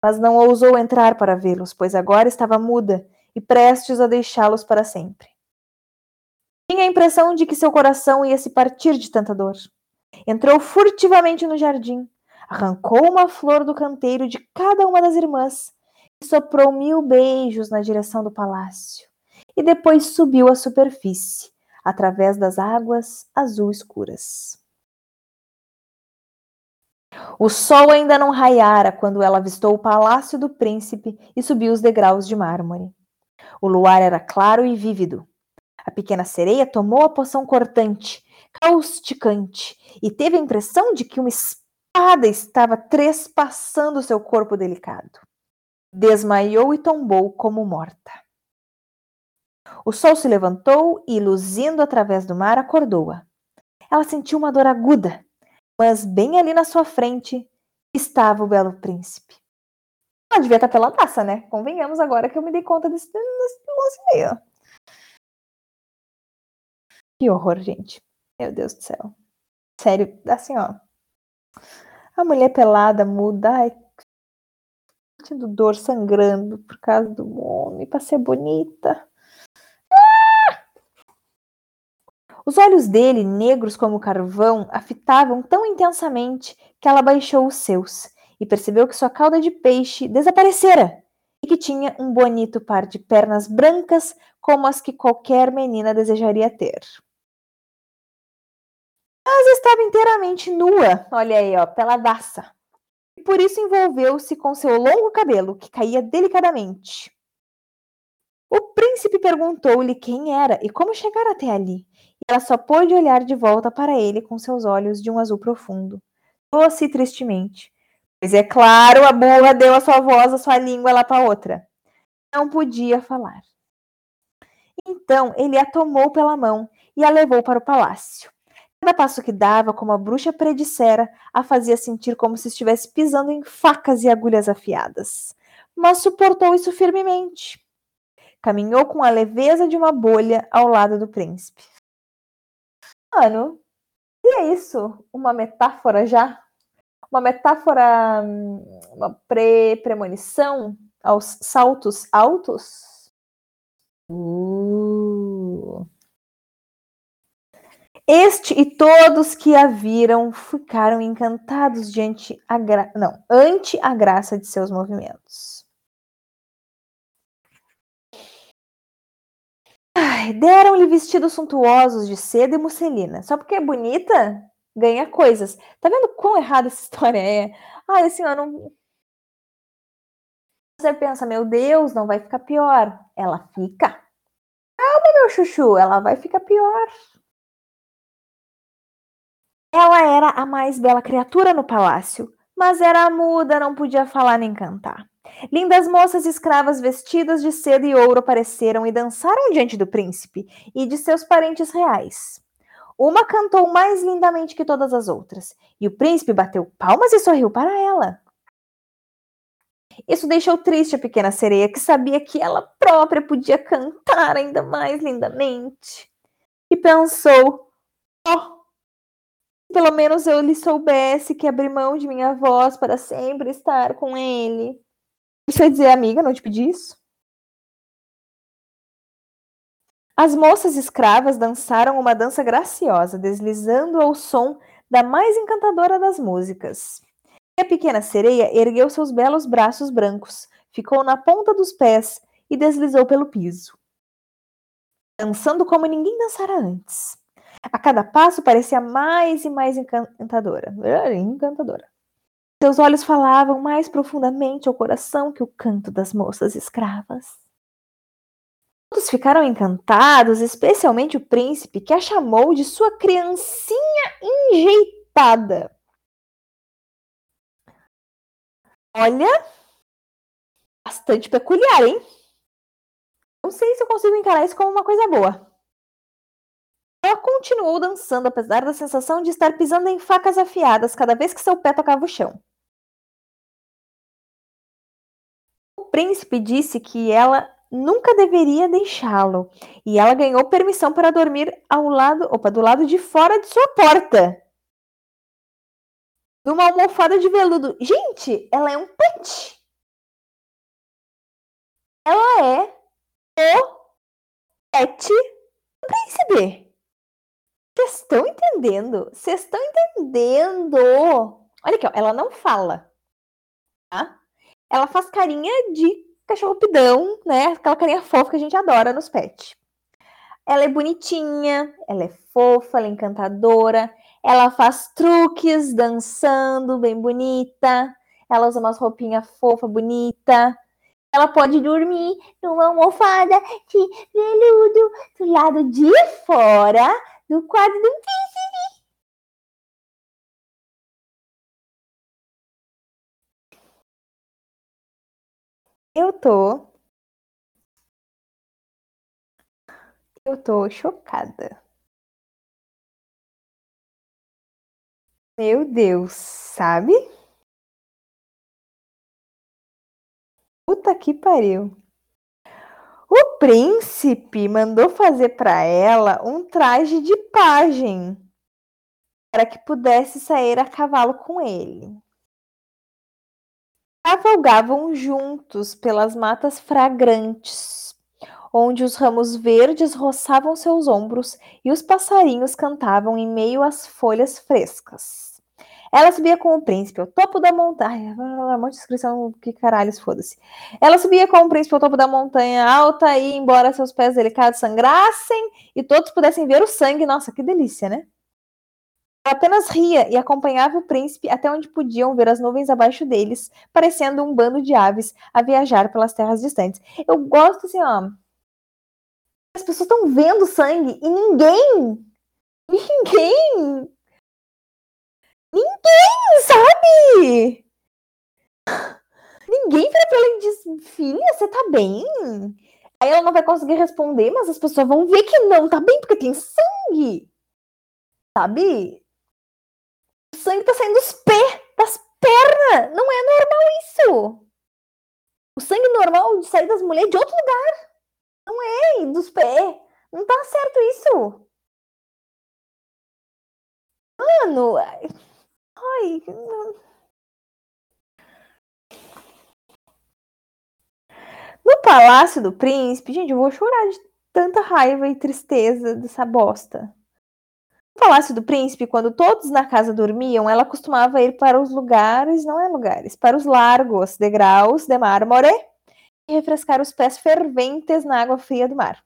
Mas não ousou entrar para vê-los, pois agora estava muda e prestes a deixá-los para sempre. Tinha a impressão de que seu coração ia se partir de tanta dor. Entrou furtivamente no jardim, arrancou uma flor do canteiro de cada uma das irmãs e soprou mil beijos na direção do palácio. E depois subiu à superfície, através das águas azul escuras. O sol ainda não raiara quando ela avistou o palácio do príncipe e subiu os degraus de mármore. O luar era claro e vívido. A pequena sereia tomou a poção cortante, causticante, e teve a impressão de que uma espada estava trespassando seu corpo delicado. Desmaiou e tombou como morta. O sol se levantou e, luzindo através do mar, acordou-a. Ela sentiu uma dor aguda, mas bem ali na sua frente estava o belo príncipe. Ela devia estar pela taça, né? Convenhamos agora que eu me dei conta desse lance aí, ó. Que horror, gente. Meu Deus do céu. Sério, assim, ó. A mulher pelada, muda. Ai, sentindo dor, sangrando por causa do homem, para ser bonita. Ah! Os olhos dele, negros como carvão, a fitavam tão intensamente que ela baixou os seus e percebeu que sua cauda de peixe desaparecera e que tinha um bonito par de pernas brancas como as que qualquer menina desejaria ter. Mas estava inteiramente nua, olha aí, ó, peladaça. E por isso envolveu-se com seu longo cabelo, que caía delicadamente. O príncipe perguntou-lhe quem era e como chegar até ali. E ela só pôde olhar de volta para ele com seus olhos de um azul profundo, doce e tristemente. Pois é claro, a burra deu a sua voz, a sua língua lá para outra. Não podia falar. Então ele a tomou pela mão e a levou para o palácio. Cada passo que dava, como a bruxa predissera, a fazia sentir como se estivesse pisando em facas e agulhas afiadas. Mas suportou isso firmemente. Caminhou com a leveza de uma bolha ao lado do príncipe. Mano, e é isso? Uma metáfora já? Uma metáfora, uma pré-premonição aos saltos altos? Uh... Este e todos que a viram ficaram encantados diante a gra... não, ante a graça de seus movimentos. Ai, deram-lhe vestidos suntuosos de seda e musselina. Só porque é bonita, ganha coisas. Tá vendo quão errada essa história é? Ai, assim, eu não... Você pensa, meu Deus, não vai ficar pior. Ela fica. Calma, meu chuchu, ela vai ficar pior. Ela era a mais bela criatura no palácio, mas era muda, não podia falar nem cantar. Lindas moças escravas vestidas de seda e ouro apareceram e dançaram diante do príncipe e de seus parentes reais. Uma cantou mais lindamente que todas as outras, e o príncipe bateu palmas e sorriu para ela. Isso deixou triste a pequena sereia, que sabia que ela própria podia cantar ainda mais lindamente. E pensou, oh, pelo menos eu lhe soubesse que abri mão de minha voz para sempre estar com ele. Deixa eu dizer, amiga, não te pedi isso? As moças escravas dançaram uma dança graciosa, deslizando ao som da mais encantadora das músicas. E a pequena sereia ergueu seus belos braços brancos, ficou na ponta dos pés e deslizou pelo piso, dançando como ninguém dançara antes. A cada passo parecia mais e mais encantadora. Encantadora. Seus olhos falavam mais profundamente ao coração que o canto das moças escravas. Todos ficaram encantados, especialmente o príncipe, que a chamou de sua criancinha enjeitada. Olha, bastante peculiar, hein? Não sei se eu consigo encarar isso como uma coisa boa. Ela continuou dançando, apesar da sensação de estar pisando em facas afiadas cada vez que seu pé tocava o chão. O príncipe disse que ela nunca deveria deixá-lo, e ela ganhou permissão para dormir ao lado, opa, do lado de fora de sua porta, numa almofada de veludo. Gente, ela é um pet! Ela é o pet do príncipe! Vocês estão entendendo? Vocês estão entendendo? Olha aqui, ó, ela não fala, tá? Ela faz carinha de cachorro-pidão, né? Aquela carinha fofa que a gente adora nos pets. Ela é bonitinha, ela é fofa, ela é encantadora, ela faz truques dançando, bem bonita, ela usa umas roupinhas fofa, bonita. Ela pode dormir numa almofada de veludo do lado de fora do quadro do príncipe. Eu tô... Eu tô chocada. Meu Deus, sabe? Puta que pariu. O príncipe mandou fazer para ela um traje de pajem para que pudesse sair a cavalo com ele. Cavalgavam juntos pelas matas fragrantes, onde os ramos verdes roçavam seus ombros e os passarinhos cantavam em meio às folhas frescas. Ela subia com o príncipe ao topo da montanha... Ai, um monte de inscrição, que caralho, foda-se. Ela subia com o príncipe ao topo da montanha alta e, embora seus pés delicados sangrassem e todos pudessem ver o sangue... Nossa, que delícia, né? Ela apenas ria e acompanhava o príncipe até onde podiam ver as nuvens abaixo deles, parecendo um bando de aves a viajar pelas terras distantes. Eu gosto assim, ó... As pessoas estão vendo sangue e ninguém... Ninguém... Ninguém, sabe? Ninguém vira pra ela e diz, filha, você tá bem? Aí ela não vai conseguir responder, mas as pessoas vão ver que não tá bem, porque tem sangue. Sabe? O sangue tá saindo dos pés, das pernas. Não é normal isso. O sangue normal de sair das mulheres de outro lugar. Não é, dos pés. Não tá certo isso. Mano, ai, ai, no Palácio do Príncipe, gente, eu vou chorar de tanta raiva e tristeza dessa bosta. No Palácio do Príncipe, quando todos na casa dormiam, ela costumava ir para os lugares, não é lugares, para os largos degraus de mármore e refrescar os pés ferventes na água fria do mar.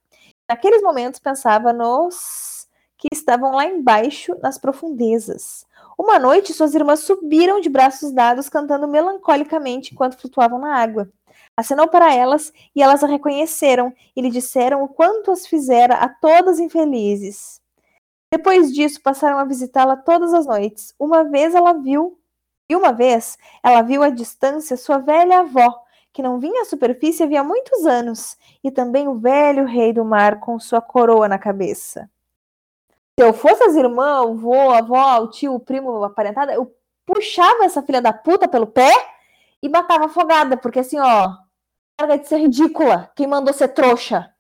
Naqueles momentos pensava nos que estavam lá embaixo, nas profundezas. Uma noite, suas irmãs subiram de braços dados, cantando melancolicamente enquanto flutuavam na água. Acenou para elas, e elas a reconheceram, e lhe disseram o quanto as fizera a todas infelizes. Depois disso, passaram a visitá-la todas as noites. Uma vez ela viu, e uma vez ela viu à distância sua velha avó, que não vinha à superfície havia muitos anos, e também o velho rei do mar com sua coroa na cabeça. Se eu fosse as irmãs, o avô, a avó, o tio, o primo, a parentada, eu puxava essa filha da puta pelo pé e matava afogada, porque assim, ó, larga de ser ridícula, quem mandou ser trouxa.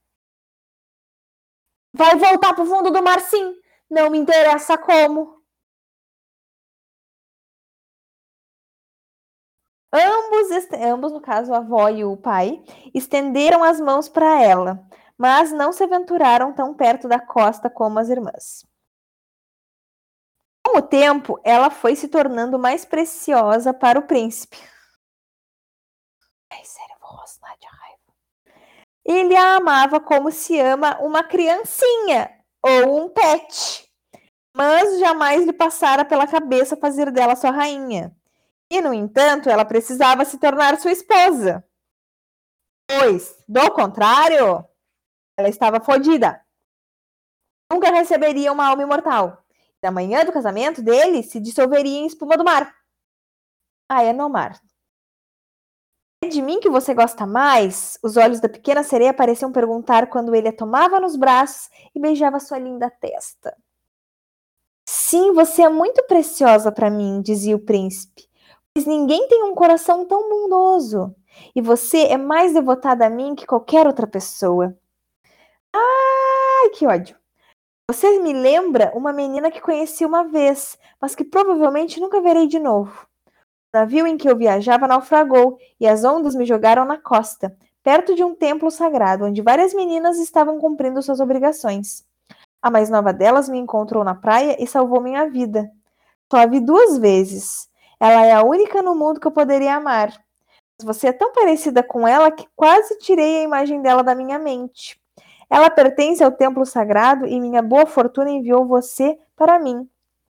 Vai voltar pro fundo do mar, sim. Não me interessa como. Ambos, este... Ambos, no caso, a avó e o pai, estenderam as mãos para ela, mas não se aventuraram tão perto da costa como as irmãs. Com o tempo, ela foi se tornando mais preciosa para o príncipe. Ai, sério, eu vou rosnar de raiva. Ele a amava como se ama uma criancinha ou um pet, mas jamais lhe passara pela cabeça fazer dela sua rainha. E, no entanto, ela precisava se tornar sua esposa. Pois, do contrário... ela estava fodida. Nunca receberia uma alma imortal. Na manhã do casamento dele, se dissolveria em espuma do mar. Ah, é no mar. É de mim que você gosta mais? Os olhos da pequena sereia pareciam perguntar quando ele a tomava nos braços e beijava sua linda testa. Sim, você é muito preciosa para mim, dizia o príncipe. Pois ninguém tem um coração tão bondoso. E você é mais devotada a mim que qualquer outra pessoa. Ai, que ódio. Você me lembra uma menina que conheci uma vez, mas que provavelmente nunca verei de novo. O navio em que eu viajava naufragou e as ondas me jogaram na costa, perto de um templo sagrado, onde várias meninas estavam cumprindo suas obrigações. A mais nova delas me encontrou na praia e salvou minha vida. Só a vi duas vezes. Ela é a única no mundo que eu poderia amar. Mas você é tão parecida com ela que quase tirei a imagem dela da minha mente. Ela pertence ao templo sagrado e minha boa fortuna enviou você para mim.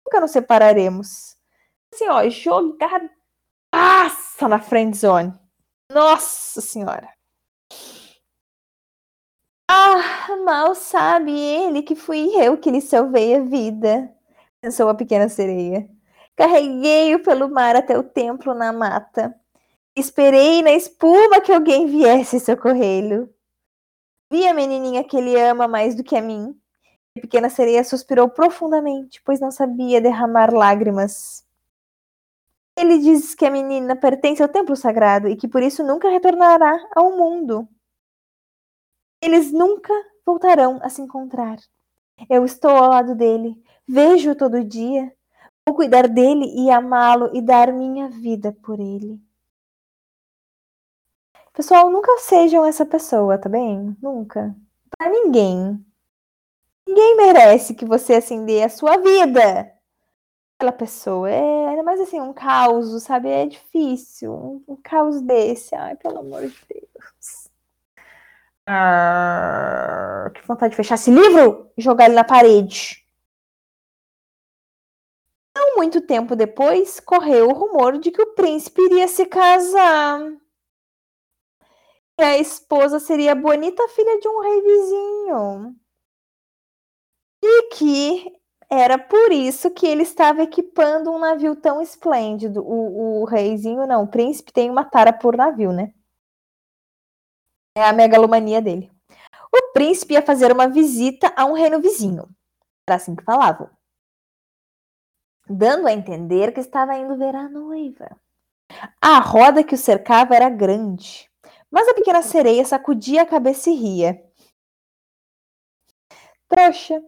Nunca nos separaremos. Assim, ó, jogadaça na friendzone. Nossa senhora. Ah, mal sabe ele que fui eu que lhe salvei a vida, pensou a pequena sereia. Carreguei-o pelo mar até o templo na mata. Esperei na espuma que alguém viesse socorrê-lo. Vi a menininha que ele ama mais do que a mim. A pequena sereia suspirou profundamente, pois não sabia derramar lágrimas. Ele diz que a menina pertence ao templo sagrado e que por isso nunca retornará ao mundo. Eles nunca voltarão a se encontrar. Eu estou ao lado dele, vejo-o todo dia. Vou cuidar dele e amá-lo e dar minha vida por ele. Pessoal, nunca sejam essa pessoa, tá bem? Nunca. Pra ninguém. Ninguém merece que você, assim, dê a sua vida pela pessoa. É, ainda mais, assim, um caos, sabe? É difícil. Um, um caos desse. Ai, pelo amor de Deus. Ah, que vontade de fechar esse livro e jogar ele na parede. Não muito tempo depois, correu o rumor de que o príncipe iria se casar. E a esposa seria a bonita filha de um rei vizinho. E que era por isso que ele estava equipando um navio tão esplêndido. O, o reizinho, não, o príncipe tem uma tara por navio, né? É a megalomania dele. O príncipe ia fazer uma visita a um reino vizinho. Era assim que falavam. Dando a entender que estava indo ver a noiva. A roda que o cercava era grande. Mas a pequena sereia sacudia a cabeça e ria. Trouxa,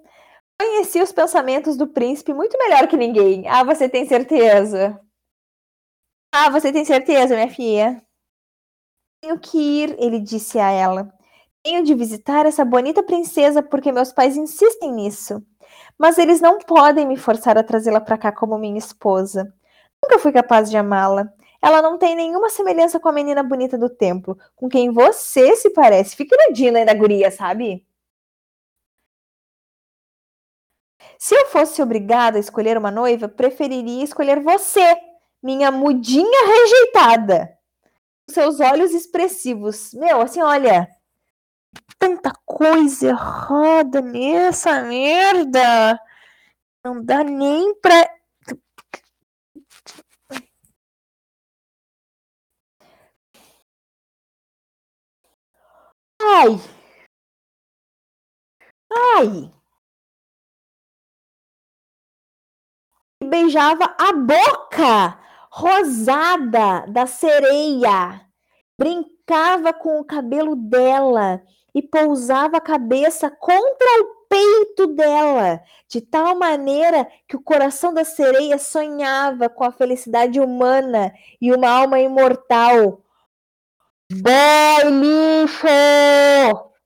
conhecia os pensamentos do príncipe muito melhor que ninguém. Ah, você tem certeza? Ah, você tem certeza, minha filha? Tenho que ir, ele disse a ela. Tenho de visitar essa bonita princesa porque meus pais insistem nisso. Mas eles não podem me forçar a trazê-la para cá como minha esposa. Nunca fui capaz de amá-la. Ela não tem nenhuma semelhança com a menina bonita do templo, com quem você se parece. Fica iludindo aí da guria, sabe? Se eu fosse obrigada a escolher uma noiva, preferiria escolher você, minha mudinha rejeitada. Seus olhos expressivos. Meu, assim, olha. Tanta coisa errada nessa merda. Não dá nem pra... Ai. Ai. Beijava a boca rosada da sereia, brincava com o cabelo dela e pousava a cabeça contra o peito dela, de tal maneira que o coração da sereia sonhava com a felicidade humana e uma alma imortal. Boy lixo!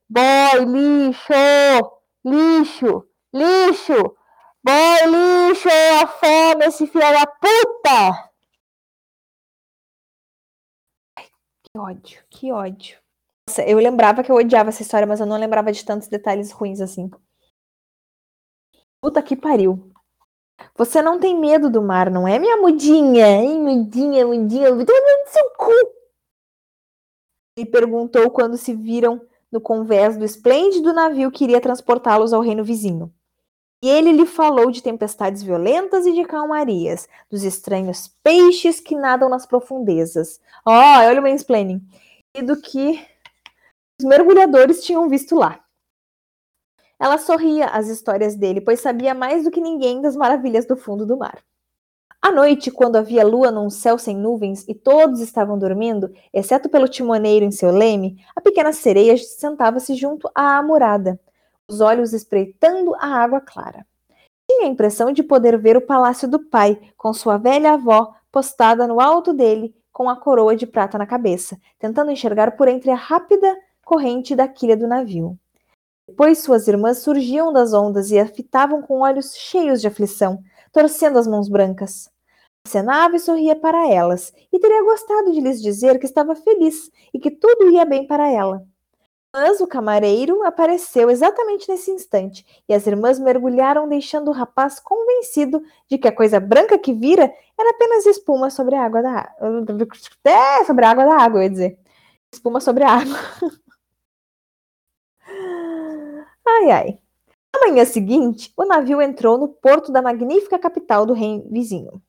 Boy lixo! Lixo! Lixo! Boy lixo, a fome, esse filho da puta! Ai, que ódio, que ódio. Nossa, eu lembrava que eu odiava essa história, mas eu não lembrava de tantos detalhes ruins assim. Puta que pariu. Você não tem medo do mar, não é, minha mudinha? Hein, mudinha, mudinha, mudinha, seu cu! Ele perguntou quando se viram no convés do esplêndido navio que iria transportá-los ao reino vizinho. E ele lhe falou de tempestades violentas e de calmarias, dos estranhos peixes que nadam nas profundezas. Ó, oh, olha o mansplaining. E do que os mergulhadores tinham visto lá. Ela sorria às histórias dele, pois sabia mais do que ninguém das maravilhas do fundo do mar. À noite, quando havia lua num céu sem nuvens e todos estavam dormindo, exceto pelo timoneiro em seu leme, a pequena sereia sentava-se junto à murada, os olhos espreitando a água clara. Tinha a impressão de poder ver o palácio do pai, com sua velha avó postada no alto dele, com a coroa de prata na cabeça, tentando enxergar por entre a rápida corrente da quilha do navio. Depois suas irmãs surgiam das ondas e a fitavam com olhos cheios de aflição, torcendo as mãos brancas. Acenava e sorria para elas, e teria gostado de lhes dizer que estava feliz e que tudo ia bem para ela. Mas o camareiro apareceu exatamente nesse instante, e as irmãs mergulharam, deixando o rapaz convencido de que a coisa branca que vira era apenas espuma sobre a água da água. É, sobre a água da água, eu ia dizer. Espuma sobre a água. Ai, ai. Na manhã seguinte, o navio entrou no porto da magnífica capital do reino vizinho.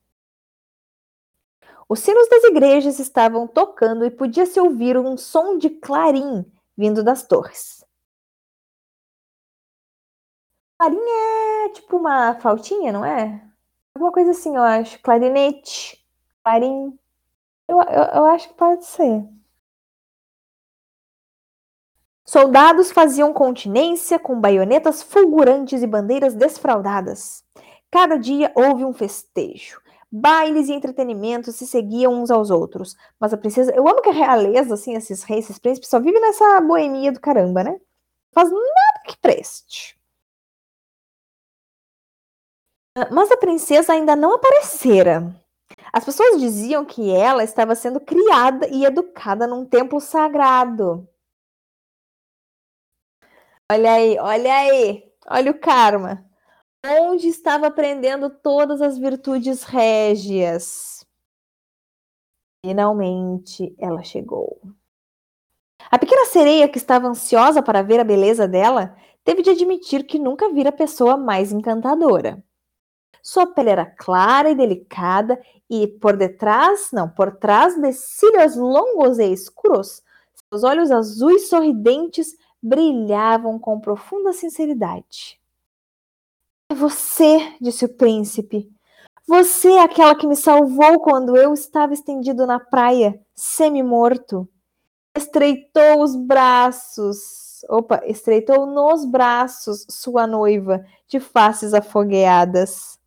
Os sinos das igrejas estavam tocando e podia-se ouvir um som de clarim vindo das torres. Clarim é tipo uma flautinha, não é? Alguma coisa assim, eu acho. Clarinete. Clarim. Eu, eu, eu acho que pode ser. Soldados faziam continência com baionetas fulgurantes e bandeiras desfraldadas. Cada dia houve um festejo. Bailes e entretenimento se seguiam uns aos outros. Mas a princesa... Eu amo que a realeza, assim, esses reis, esses príncipes, só vivem nessa boemia do caramba, né? Faz nada que preste. Mas a princesa ainda não aparecera. As pessoas diziam que ela estava sendo criada e educada num templo sagrado. Olha aí, olha aí. Olha o karma. Onde estava aprendendo todas as virtudes régias. Finalmente ela chegou. A pequena sereia, que estava ansiosa para ver a beleza dela, teve de admitir que nunca vira a pessoa mais encantadora. Sua pele era clara e delicada e por detrás, não, por trás de cílios longos e escuros, seus olhos azuis sorridentes brilhavam com profunda sinceridade. É você, disse o príncipe. Você é aquela que me salvou quando eu estava estendido na praia, semi-morto. Estreitou os braços, opa, estreitou nos braços sua noiva, de faces afogueadas.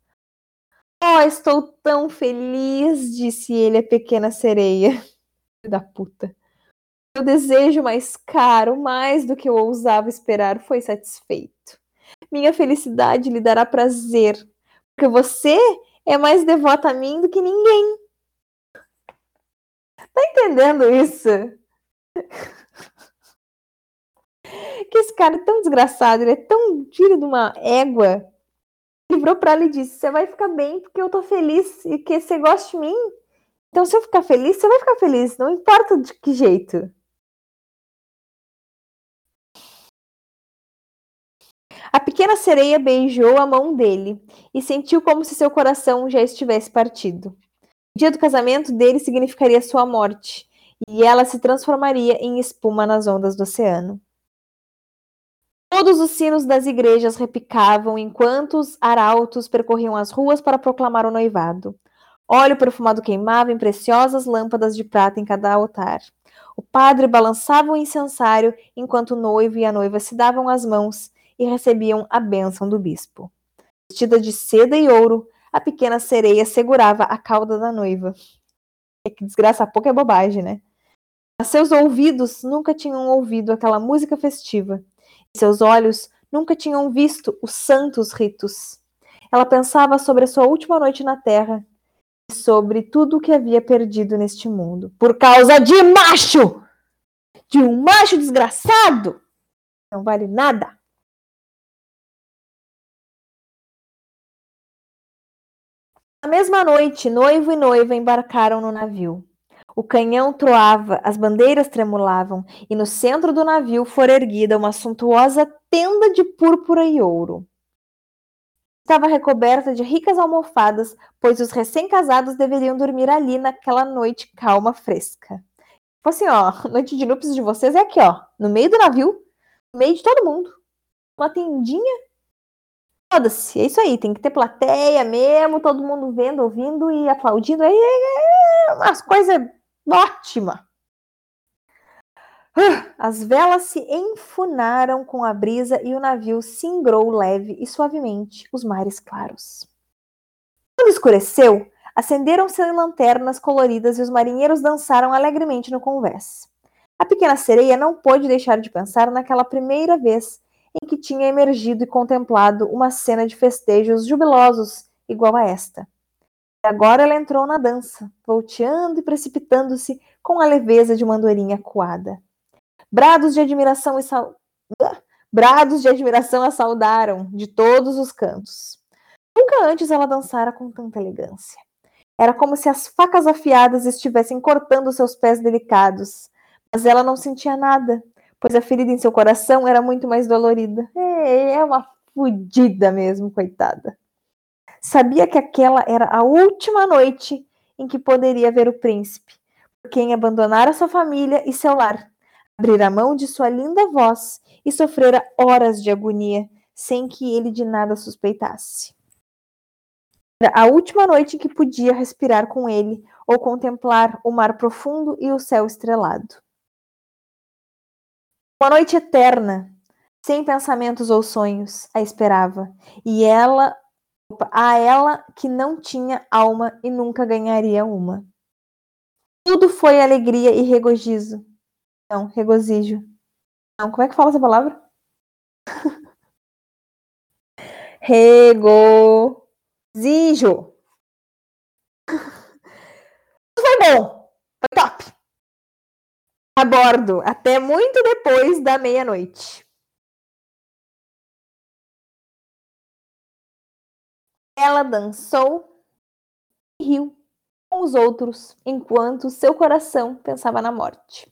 Oh, estou tão feliz, disse ele à pequena sereia. Filho da puta. Meu desejo mais caro, mais do que eu ousava esperar, foi satisfeito. Minha felicidade lhe dará prazer, porque você é mais devota a mim do que ninguém. Tá entendendo isso? Que esse cara é tão desgraçado, ele é tão tiro de uma égua. Ele virou pra ela e disse: você vai ficar bem porque eu tô feliz e que você gosta de mim. Então, se eu ficar feliz, você vai ficar feliz, não importa de que jeito. A pequena sereia beijou a mão dele e sentiu como se seu coração já estivesse partido. O dia do casamento dele significaria sua morte, e ela se transformaria em espuma nas ondas do oceano. Todos os sinos das igrejas repicavam enquanto os arautos percorriam as ruas para proclamar o noivado. Óleo perfumado queimava em preciosas lâmpadas de prata em cada altar. O padre balançava o incensário enquanto o noivo e a noiva se davam as mãos e recebiam a bênção do bispo. Vestida de seda e ouro, a pequena sereia segurava a cauda da noiva. É que desgraça a pouco é bobagem, né? Mas seus ouvidos nunca tinham ouvido aquela música festiva. E seus olhos nunca tinham visto os santos ritos. Ela pensava sobre a sua última noite na terra e sobre tudo o que havia perdido neste mundo. Por causa de macho! De um macho desgraçado! Não vale nada! Na mesma noite, noivo e noiva embarcaram no navio. O canhão troava, as bandeiras tremulavam, e no centro do navio fora erguida uma suntuosa tenda de púrpura e ouro. Estava recoberta de ricas almofadas, pois os recém-casados deveriam dormir ali naquela noite calma, fresca. Tipo assim, ó, noite de núpcias de vocês é aqui, ó, no meio do navio, no meio de todo mundo. Uma tendinha. Foda-se, é isso aí, tem que ter plateia mesmo, todo mundo vendo, ouvindo e aplaudindo, aí é umas coisas ótimas. As velas se enfunaram com a brisa e o navio singrou leve e suavemente os mares claros. Quando escureceu, acenderam-se lanternas coloridas e os marinheiros dançaram alegremente no convés. A pequena sereia não pôde deixar de pensar naquela primeira vez em que tinha emergido e contemplado uma cena de festejos jubilosos igual a esta. E agora ela entrou na dança, volteando e precipitando-se com a leveza de uma andorinha coada. Brados de admiração e sal... Brados de admiração a saudaram de todos os cantos. Nunca antes ela dançara com tanta elegância. Era como se as facas afiadas estivessem cortando seus pés delicados, mas ela não sentia nada, pois a ferida em seu coração era muito mais dolorida. É, é uma fudida mesmo, coitada. Sabia que aquela era a última noite em que poderia ver o príncipe, por quem abandonara sua família e seu lar, abrir a mão de sua linda voz e sofrera horas de agonia, sem que ele de nada suspeitasse. Era a última noite em que podia respirar com ele ou contemplar o mar profundo e o céu estrelado. Uma noite eterna, sem pensamentos ou sonhos, a esperava, e ela a ela que não tinha alma e nunca ganharia uma. Tudo foi alegria e regozijo. Não, regozijo. Não, como é que fala essa palavra? Regozijo. Foi bom. Foi top. A bordo, até muito depois da meia-noite. Ela dançou e riu com os outros, enquanto seu coração pensava na morte.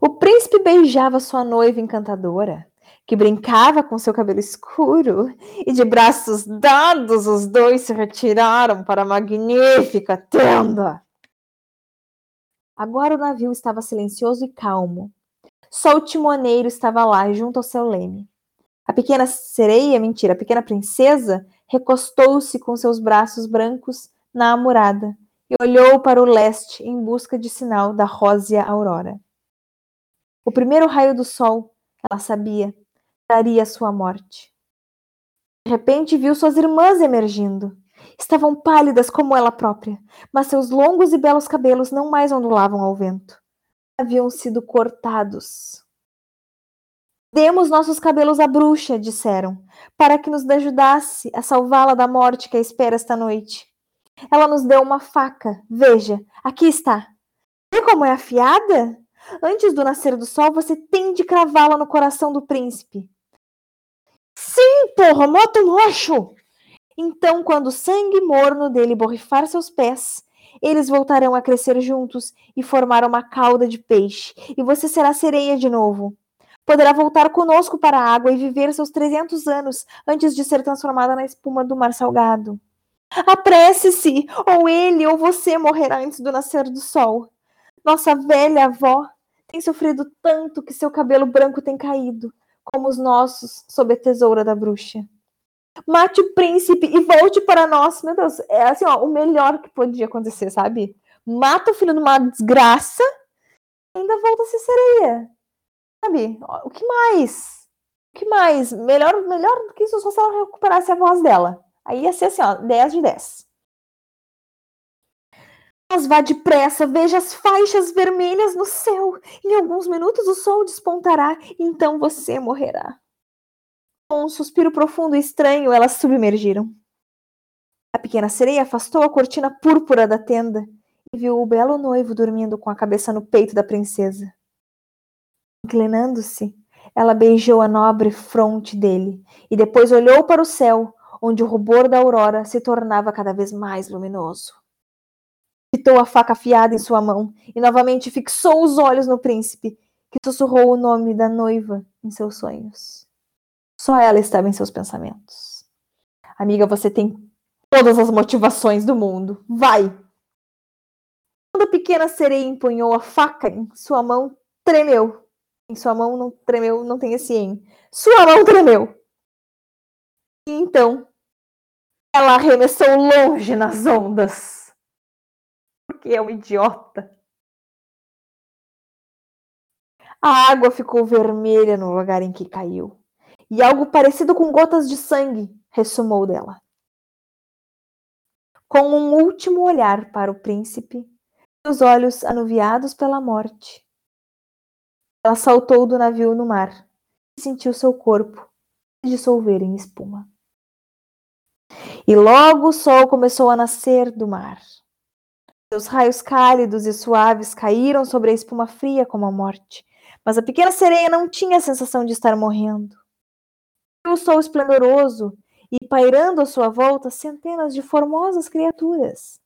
O príncipe beijava sua noiva encantadora, que brincava com seu cabelo escuro, e de braços dados os dois se retiraram para a magnífica tenda. Agora o navio estava silencioso e calmo. Só o timoneiro estava lá, junto ao seu leme. A pequena sereia, mentira, a pequena princesa recostou-se com seus braços brancos na amurada e olhou para o leste em busca de sinal da rósea aurora. O primeiro raio do sol, ela sabia, traria a sua morte. De repente viu suas irmãs emergindo. Estavam pálidas como ela própria, mas seus longos e belos cabelos não mais ondulavam ao vento. Haviam sido cortados. Demos nossos cabelos à bruxa, disseram, para que nos ajudasse a salvá-la da morte que a espera esta noite. Ela nos deu uma faca, veja, aqui está. Vê como é afiada? Antes do nascer do sol, você tem de cravá-la no coração do príncipe. Sim, porra, moto roxo! Então, quando o sangue morno dele borrifar seus pés, eles voltarão a crescer juntos e formar uma cauda de peixe, e você será sereia de novo. Poderá voltar conosco para a água e viver seus trezentos anos antes de ser transformada na espuma do mar salgado. Apresse-se, ou ele ou você morrerá antes do nascer do sol. Nossa velha avó tem sofrido tanto que seu cabelo branco tem caído, como os nossos, sob a tesoura da bruxa. Mate o príncipe e volte para nós. Meu Deus, é assim, ó, o melhor que podia acontecer, sabe? Mata o filho de uma desgraça e ainda volta a ser sereia. Sabe, o que mais? O que mais? Melhor, melhor do que isso, só se ela recuperasse a voz dela. Aí ia ser assim, ó, dez de dez. Mas vá depressa, veja as faixas vermelhas no céu. Em alguns minutos o sol despontará, então você morrerá. Com um suspiro profundo e estranho, elas submergiram. A pequena sereia afastou a cortina púrpura da tenda e viu o belo noivo dormindo com a cabeça no peito da princesa. Inclinando-se, ela beijou a nobre fronte dele e depois olhou para o céu, onde o rubor da aurora se tornava cada vez mais luminoso. Fitou a faca afiada em sua mão e novamente fixou os olhos no príncipe, que sussurrou o nome da noiva em seus sonhos. Só ela estava em seus pensamentos. Amiga, você tem todas as motivações do mundo. Vai! Quando a pequena sereia empunhou a faca em sua mão, tremeu. Em sua mão não tremeu, não tem esse em. Sua mão tremeu. E então, ela arremessou longe nas ondas. Porque é um idiota. A água ficou vermelha no lugar em que caiu. E algo parecido com gotas de sangue ressumou dela. Com um último olhar para o príncipe, seus olhos anuviados pela morte, ela saltou do navio no mar e sentiu seu corpo se dissolver em espuma. E logo o sol começou a nascer do mar. Seus raios cálidos e suaves caíram sobre a espuma fria como a morte, mas a pequena sereia não tinha a sensação de estar morrendo. O sol esplendoroso e pairando à sua volta centenas de formosas criaturas.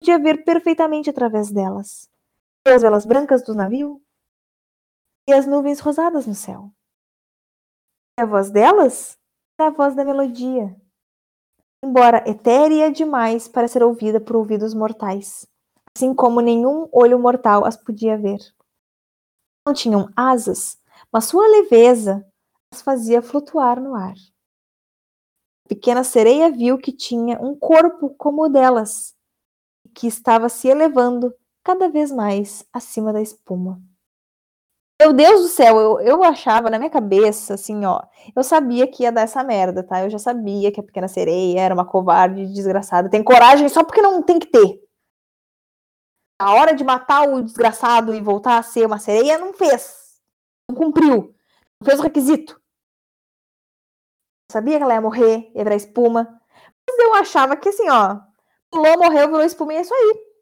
Podia ver perfeitamente através delas, pelas velas brancas do navio, e as nuvens rosadas no céu. E a voz delas era a voz da melodia, embora etérea demais para ser ouvida por ouvidos mortais, assim como nenhum olho mortal as podia ver. Não tinham asas, mas sua leveza as fazia flutuar no ar. A pequena sereia viu que tinha um corpo como o delas, e que estava se elevando cada vez mais acima da espuma. Meu Deus do céu, eu, eu achava na minha cabeça, assim, ó, eu sabia que ia dar essa merda, tá? Eu já sabia que a Pequena Sereia era uma covarde, desgraçada, tem coragem só porque não tem que ter. A hora de matar o desgraçado e voltar a ser uma sereia, não fez. Não cumpriu. Não fez o requisito. Eu sabia que ela ia morrer, ia virar espuma. Mas eu achava que, assim, ó, pulou, morreu, virou espuma e é isso aí.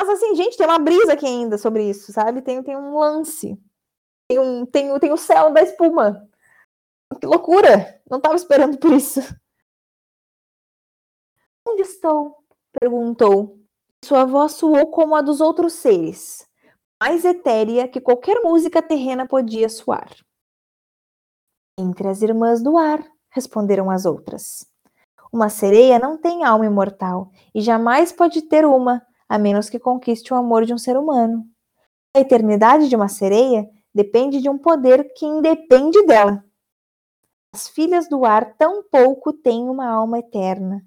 Mas assim, gente, tem uma brisa aqui ainda sobre isso, sabe? Tem, tem um lance. Tem, um, tem, tem o céu da espuma. Que loucura! Não estava esperando por isso. Onde estou? Perguntou. Sua voz soou como a dos outros seres, mais etérea que qualquer música terrena podia soar. Entre as irmãs do ar, responderam as outras. Uma sereia não tem alma imortal, e jamais pode ter uma, a menos que conquiste o amor de um ser humano. A eternidade de uma sereia depende de um poder que independe dela. As filhas do ar tão pouco têm uma alma eterna,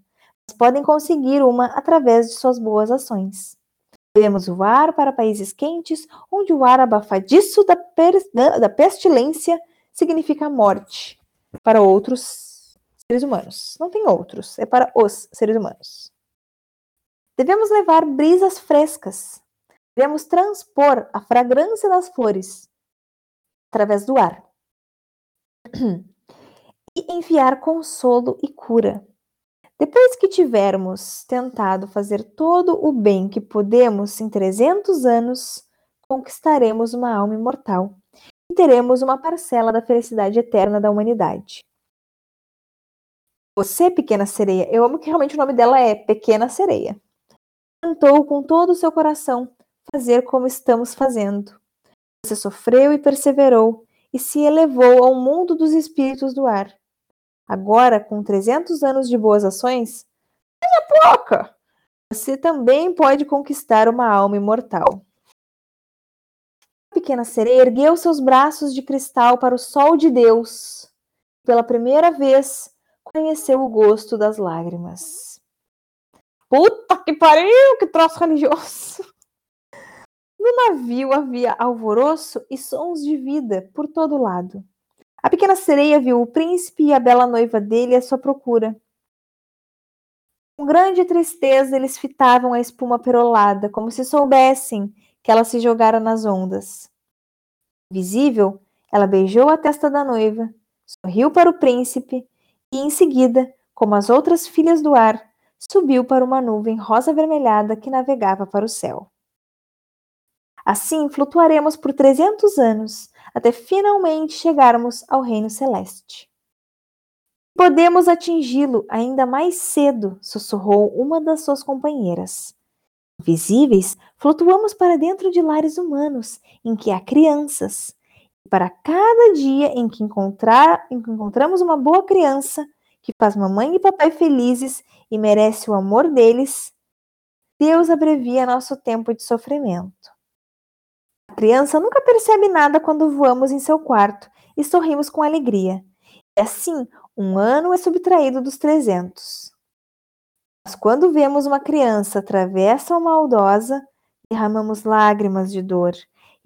mas podem conseguir uma através de suas boas ações. Devemos voar para países quentes, onde o ar abafadiço da, per- da pestilência significa morte para outros seres humanos. Não tem outros, é para os seres humanos. Devemos levar brisas frescas. Devemos transpor a fragrância das flores através do ar e enviar consolo e cura. Depois que tivermos tentado fazer todo o bem que podemos em trezentos anos, conquistaremos uma alma imortal e teremos uma parcela da felicidade eterna da humanidade. Você, Pequena Sereia, eu amo que realmente o nome dela é Pequena Sereia. Tentou com todo o seu coração fazer como estamos fazendo. Você sofreu e perseverou e se elevou ao mundo dos espíritos do ar. Agora, com trezentos anos de boas ações, coisa pouca, você também pode conquistar uma alma imortal. A Pequena Sereia ergueu seus braços de cristal para o sol de Deus. Pela primeira vez, conheceu o gosto das lágrimas. Puta que pariu, que troço religioso! No navio havia alvoroço e sons de vida por todo lado. A Pequena Sereia viu o príncipe e a bela noiva dele à sua procura. Com grande tristeza, eles fitavam a espuma perolada, como se soubessem que ela se jogara nas ondas. Invisível, ela beijou a testa da noiva, sorriu para o príncipe e, em seguida, como as outras filhas do ar, subiu para uma nuvem rosa-avermelhada que navegava para o céu. Assim, flutuaremos por trezentos anos, até finalmente chegarmos ao Reino Celeste. Podemos atingi-lo ainda mais cedo, sussurrou uma das suas companheiras. Invisíveis, flutuamos para dentro de lares humanos, em que há crianças. E para cada dia em que, encontrar, em que encontramos uma boa criança, que faz mamãe e papai felizes e merece o amor deles, Deus abrevia nosso tempo de sofrimento. A criança nunca percebe nada quando voamos em seu quarto e sorrimos com alegria. E assim, um ano é subtraído dos trezentos. Mas quando vemos uma criança travessa ou maldosa, derramamos lágrimas de dor,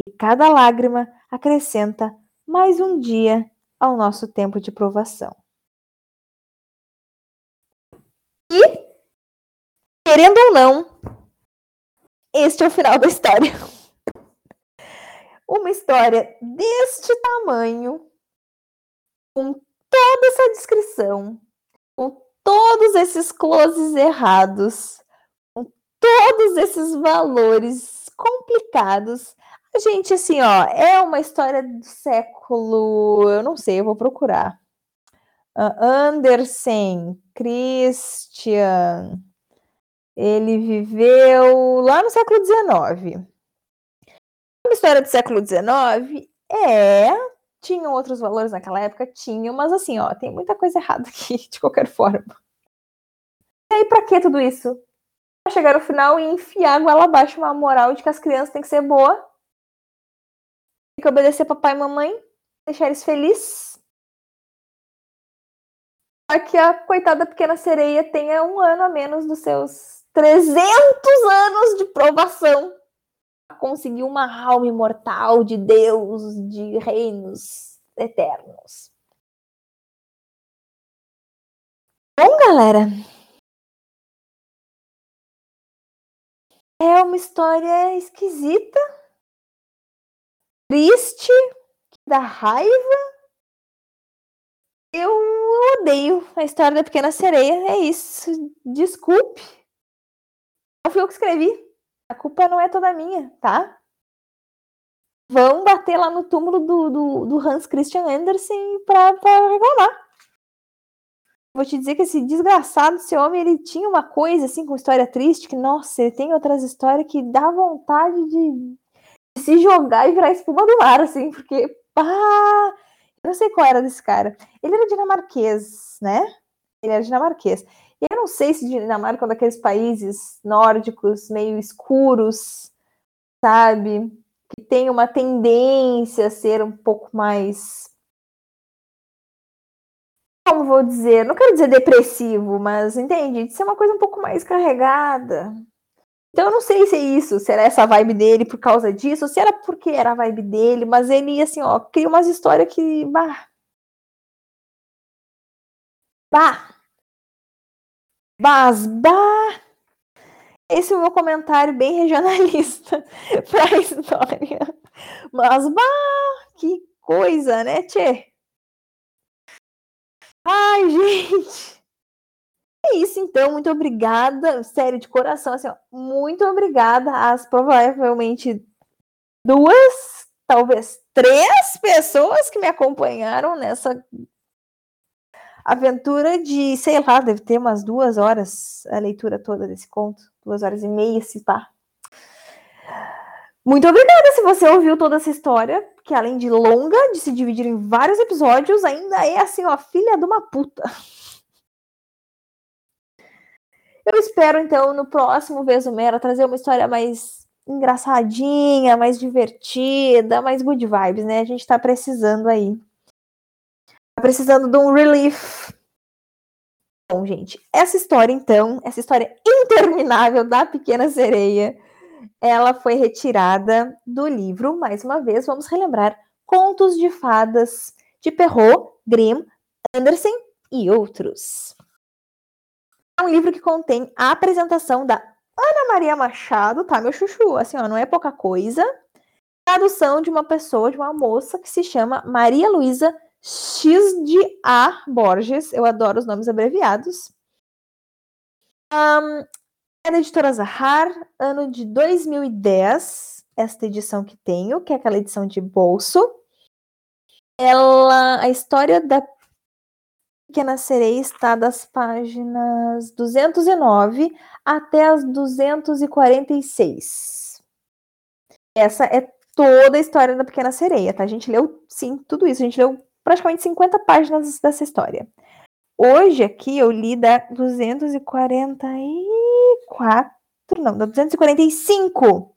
e cada lágrima acrescenta mais um dia ao nosso tempo de provação. E, querendo ou não, este é o final da história. Uma história deste tamanho, com toda essa descrição, com todos esses closes errados, com todos esses valores complicados. A gente, assim, ó, é uma história do século... Eu não sei, eu vou procurar. Uh, Andersen, Christian, ele viveu lá no século dezenove. A história do século dezenove é, tinham outros valores naquela época, tinham, mas assim, ó, tem muita coisa errada aqui, de qualquer forma. E aí, pra que tudo isso? Pra chegar ao final e enfiar a goela abaixo uma moral de que as crianças têm que ser boas, tem que obedecer papai e mamãe, deixar eles felizes. Aqui a coitada Pequena Sereia tenha um ano a menos dos seus trezentos anos de provação conseguir uma alma imortal de Deus, de reinos eternos. Bom, galera, é uma história esquisita, triste, que dá raiva. Eu odeio a história da Pequena Sereia, é isso, desculpe. Não fui eu que escrevi, a culpa não é toda minha, tá? Vão bater lá no túmulo do, do, do Hans Christian Andersen pra, pra reclamar. Vou te dizer que esse desgraçado, esse homem, ele tinha uma coisa assim com história triste, que nossa, ele tem outras histórias que dá vontade de se jogar e virar espuma do mar, assim, porque pá... Eu não sei qual era desse cara. Ele era dinamarquês, né? Ele era dinamarquês. E eu não sei se Dinamarca é um daqueles países nórdicos, meio escuros, sabe? Que tem uma tendência a ser um pouco mais... Como vou dizer? Não quero dizer depressivo, mas, entende? De ser uma coisa um pouco mais carregada. Então eu não sei se é isso, se era essa vibe dele por causa disso, ou se era porque era a vibe dele, mas ele, assim, ó, cria umas histórias que, bah, bah, bah, bah, esse é o meu comentário bem regionalista pra história, mas, bah, que coisa, né, tchê? Ai, gente... É isso, então, muito obrigada, sério, de coração, assim, ó, muito obrigada às provavelmente duas, talvez três pessoas que me acompanharam nessa aventura de, sei lá, deve ter umas duas horas a leitura toda desse conto, duas horas e meia, se pá. Muito obrigada se você ouviu toda essa história, que além de longa, de se dividir em vários episódios, ainda é, assim, ó, filha de uma puta. Eu espero, então, no próximo Vesumera trazer uma história mais engraçadinha, mais divertida, mais good vibes, né? A gente tá precisando aí. Tá precisando de um relief. Bom, gente, essa história, então, essa história interminável da Pequena Sereia, ela foi retirada do livro, mais uma vez, vamos relembrar, Contos de Fadas, de Perrault, Grimm, Andersen e outros. É um livro que contém a apresentação da Ana Maria Machado, tá, meu chuchu? Assim, ó, não é pouca coisa. Tradução de uma pessoa, de uma moça, que se chama Maria Luísa X de A. Borges. Eu adoro os nomes abreviados. Um, é da editora Zahar, ano de dois mil e dez. Esta edição que tenho, que é aquela edição de bolso. Ela, a história da Pequena Sereia está das páginas duzentos e nove até as duzentos e quarenta e seis. Essa é toda a história da Pequena Sereia, tá? A gente leu, sim, tudo isso. A gente leu praticamente cinquenta páginas dessa história. Hoje aqui eu li da duzentos e quarenta e quatro, não, da duzentos e quarenta e cinco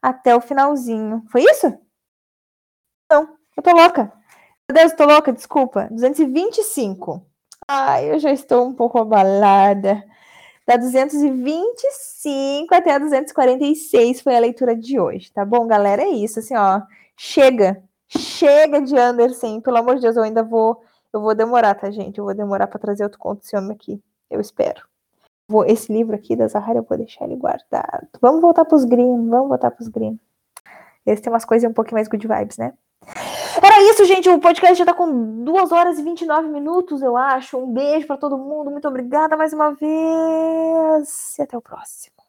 até o finalzinho. Foi isso? Não, eu tô louca. Meu Deus, tô louca, desculpa. duzentos e vinte e cinco. Ai, eu já estou um pouco abalada. Da duzentos e vinte e cinco até a duzentos e quarenta e seis foi a leitura de hoje, tá bom, galera? É isso, assim, ó. Chega. Chega de Andersen. Pelo amor de Deus, eu ainda vou... Eu vou demorar, tá, gente? Eu vou demorar pra trazer outro conto desse homem aqui. Eu espero. Vou, esse livro aqui da Zahara, eu vou deixar ele guardado. Vamos voltar pros Grimm. Vamos voltar pros Grimm. Eles têm umas coisas um pouquinho mais good vibes, né? Era isso, gente, o podcast já tá com duas horas e vinte e nove minutos, eu acho. Um beijo pra todo mundo, muito obrigada mais uma vez e até o próximo.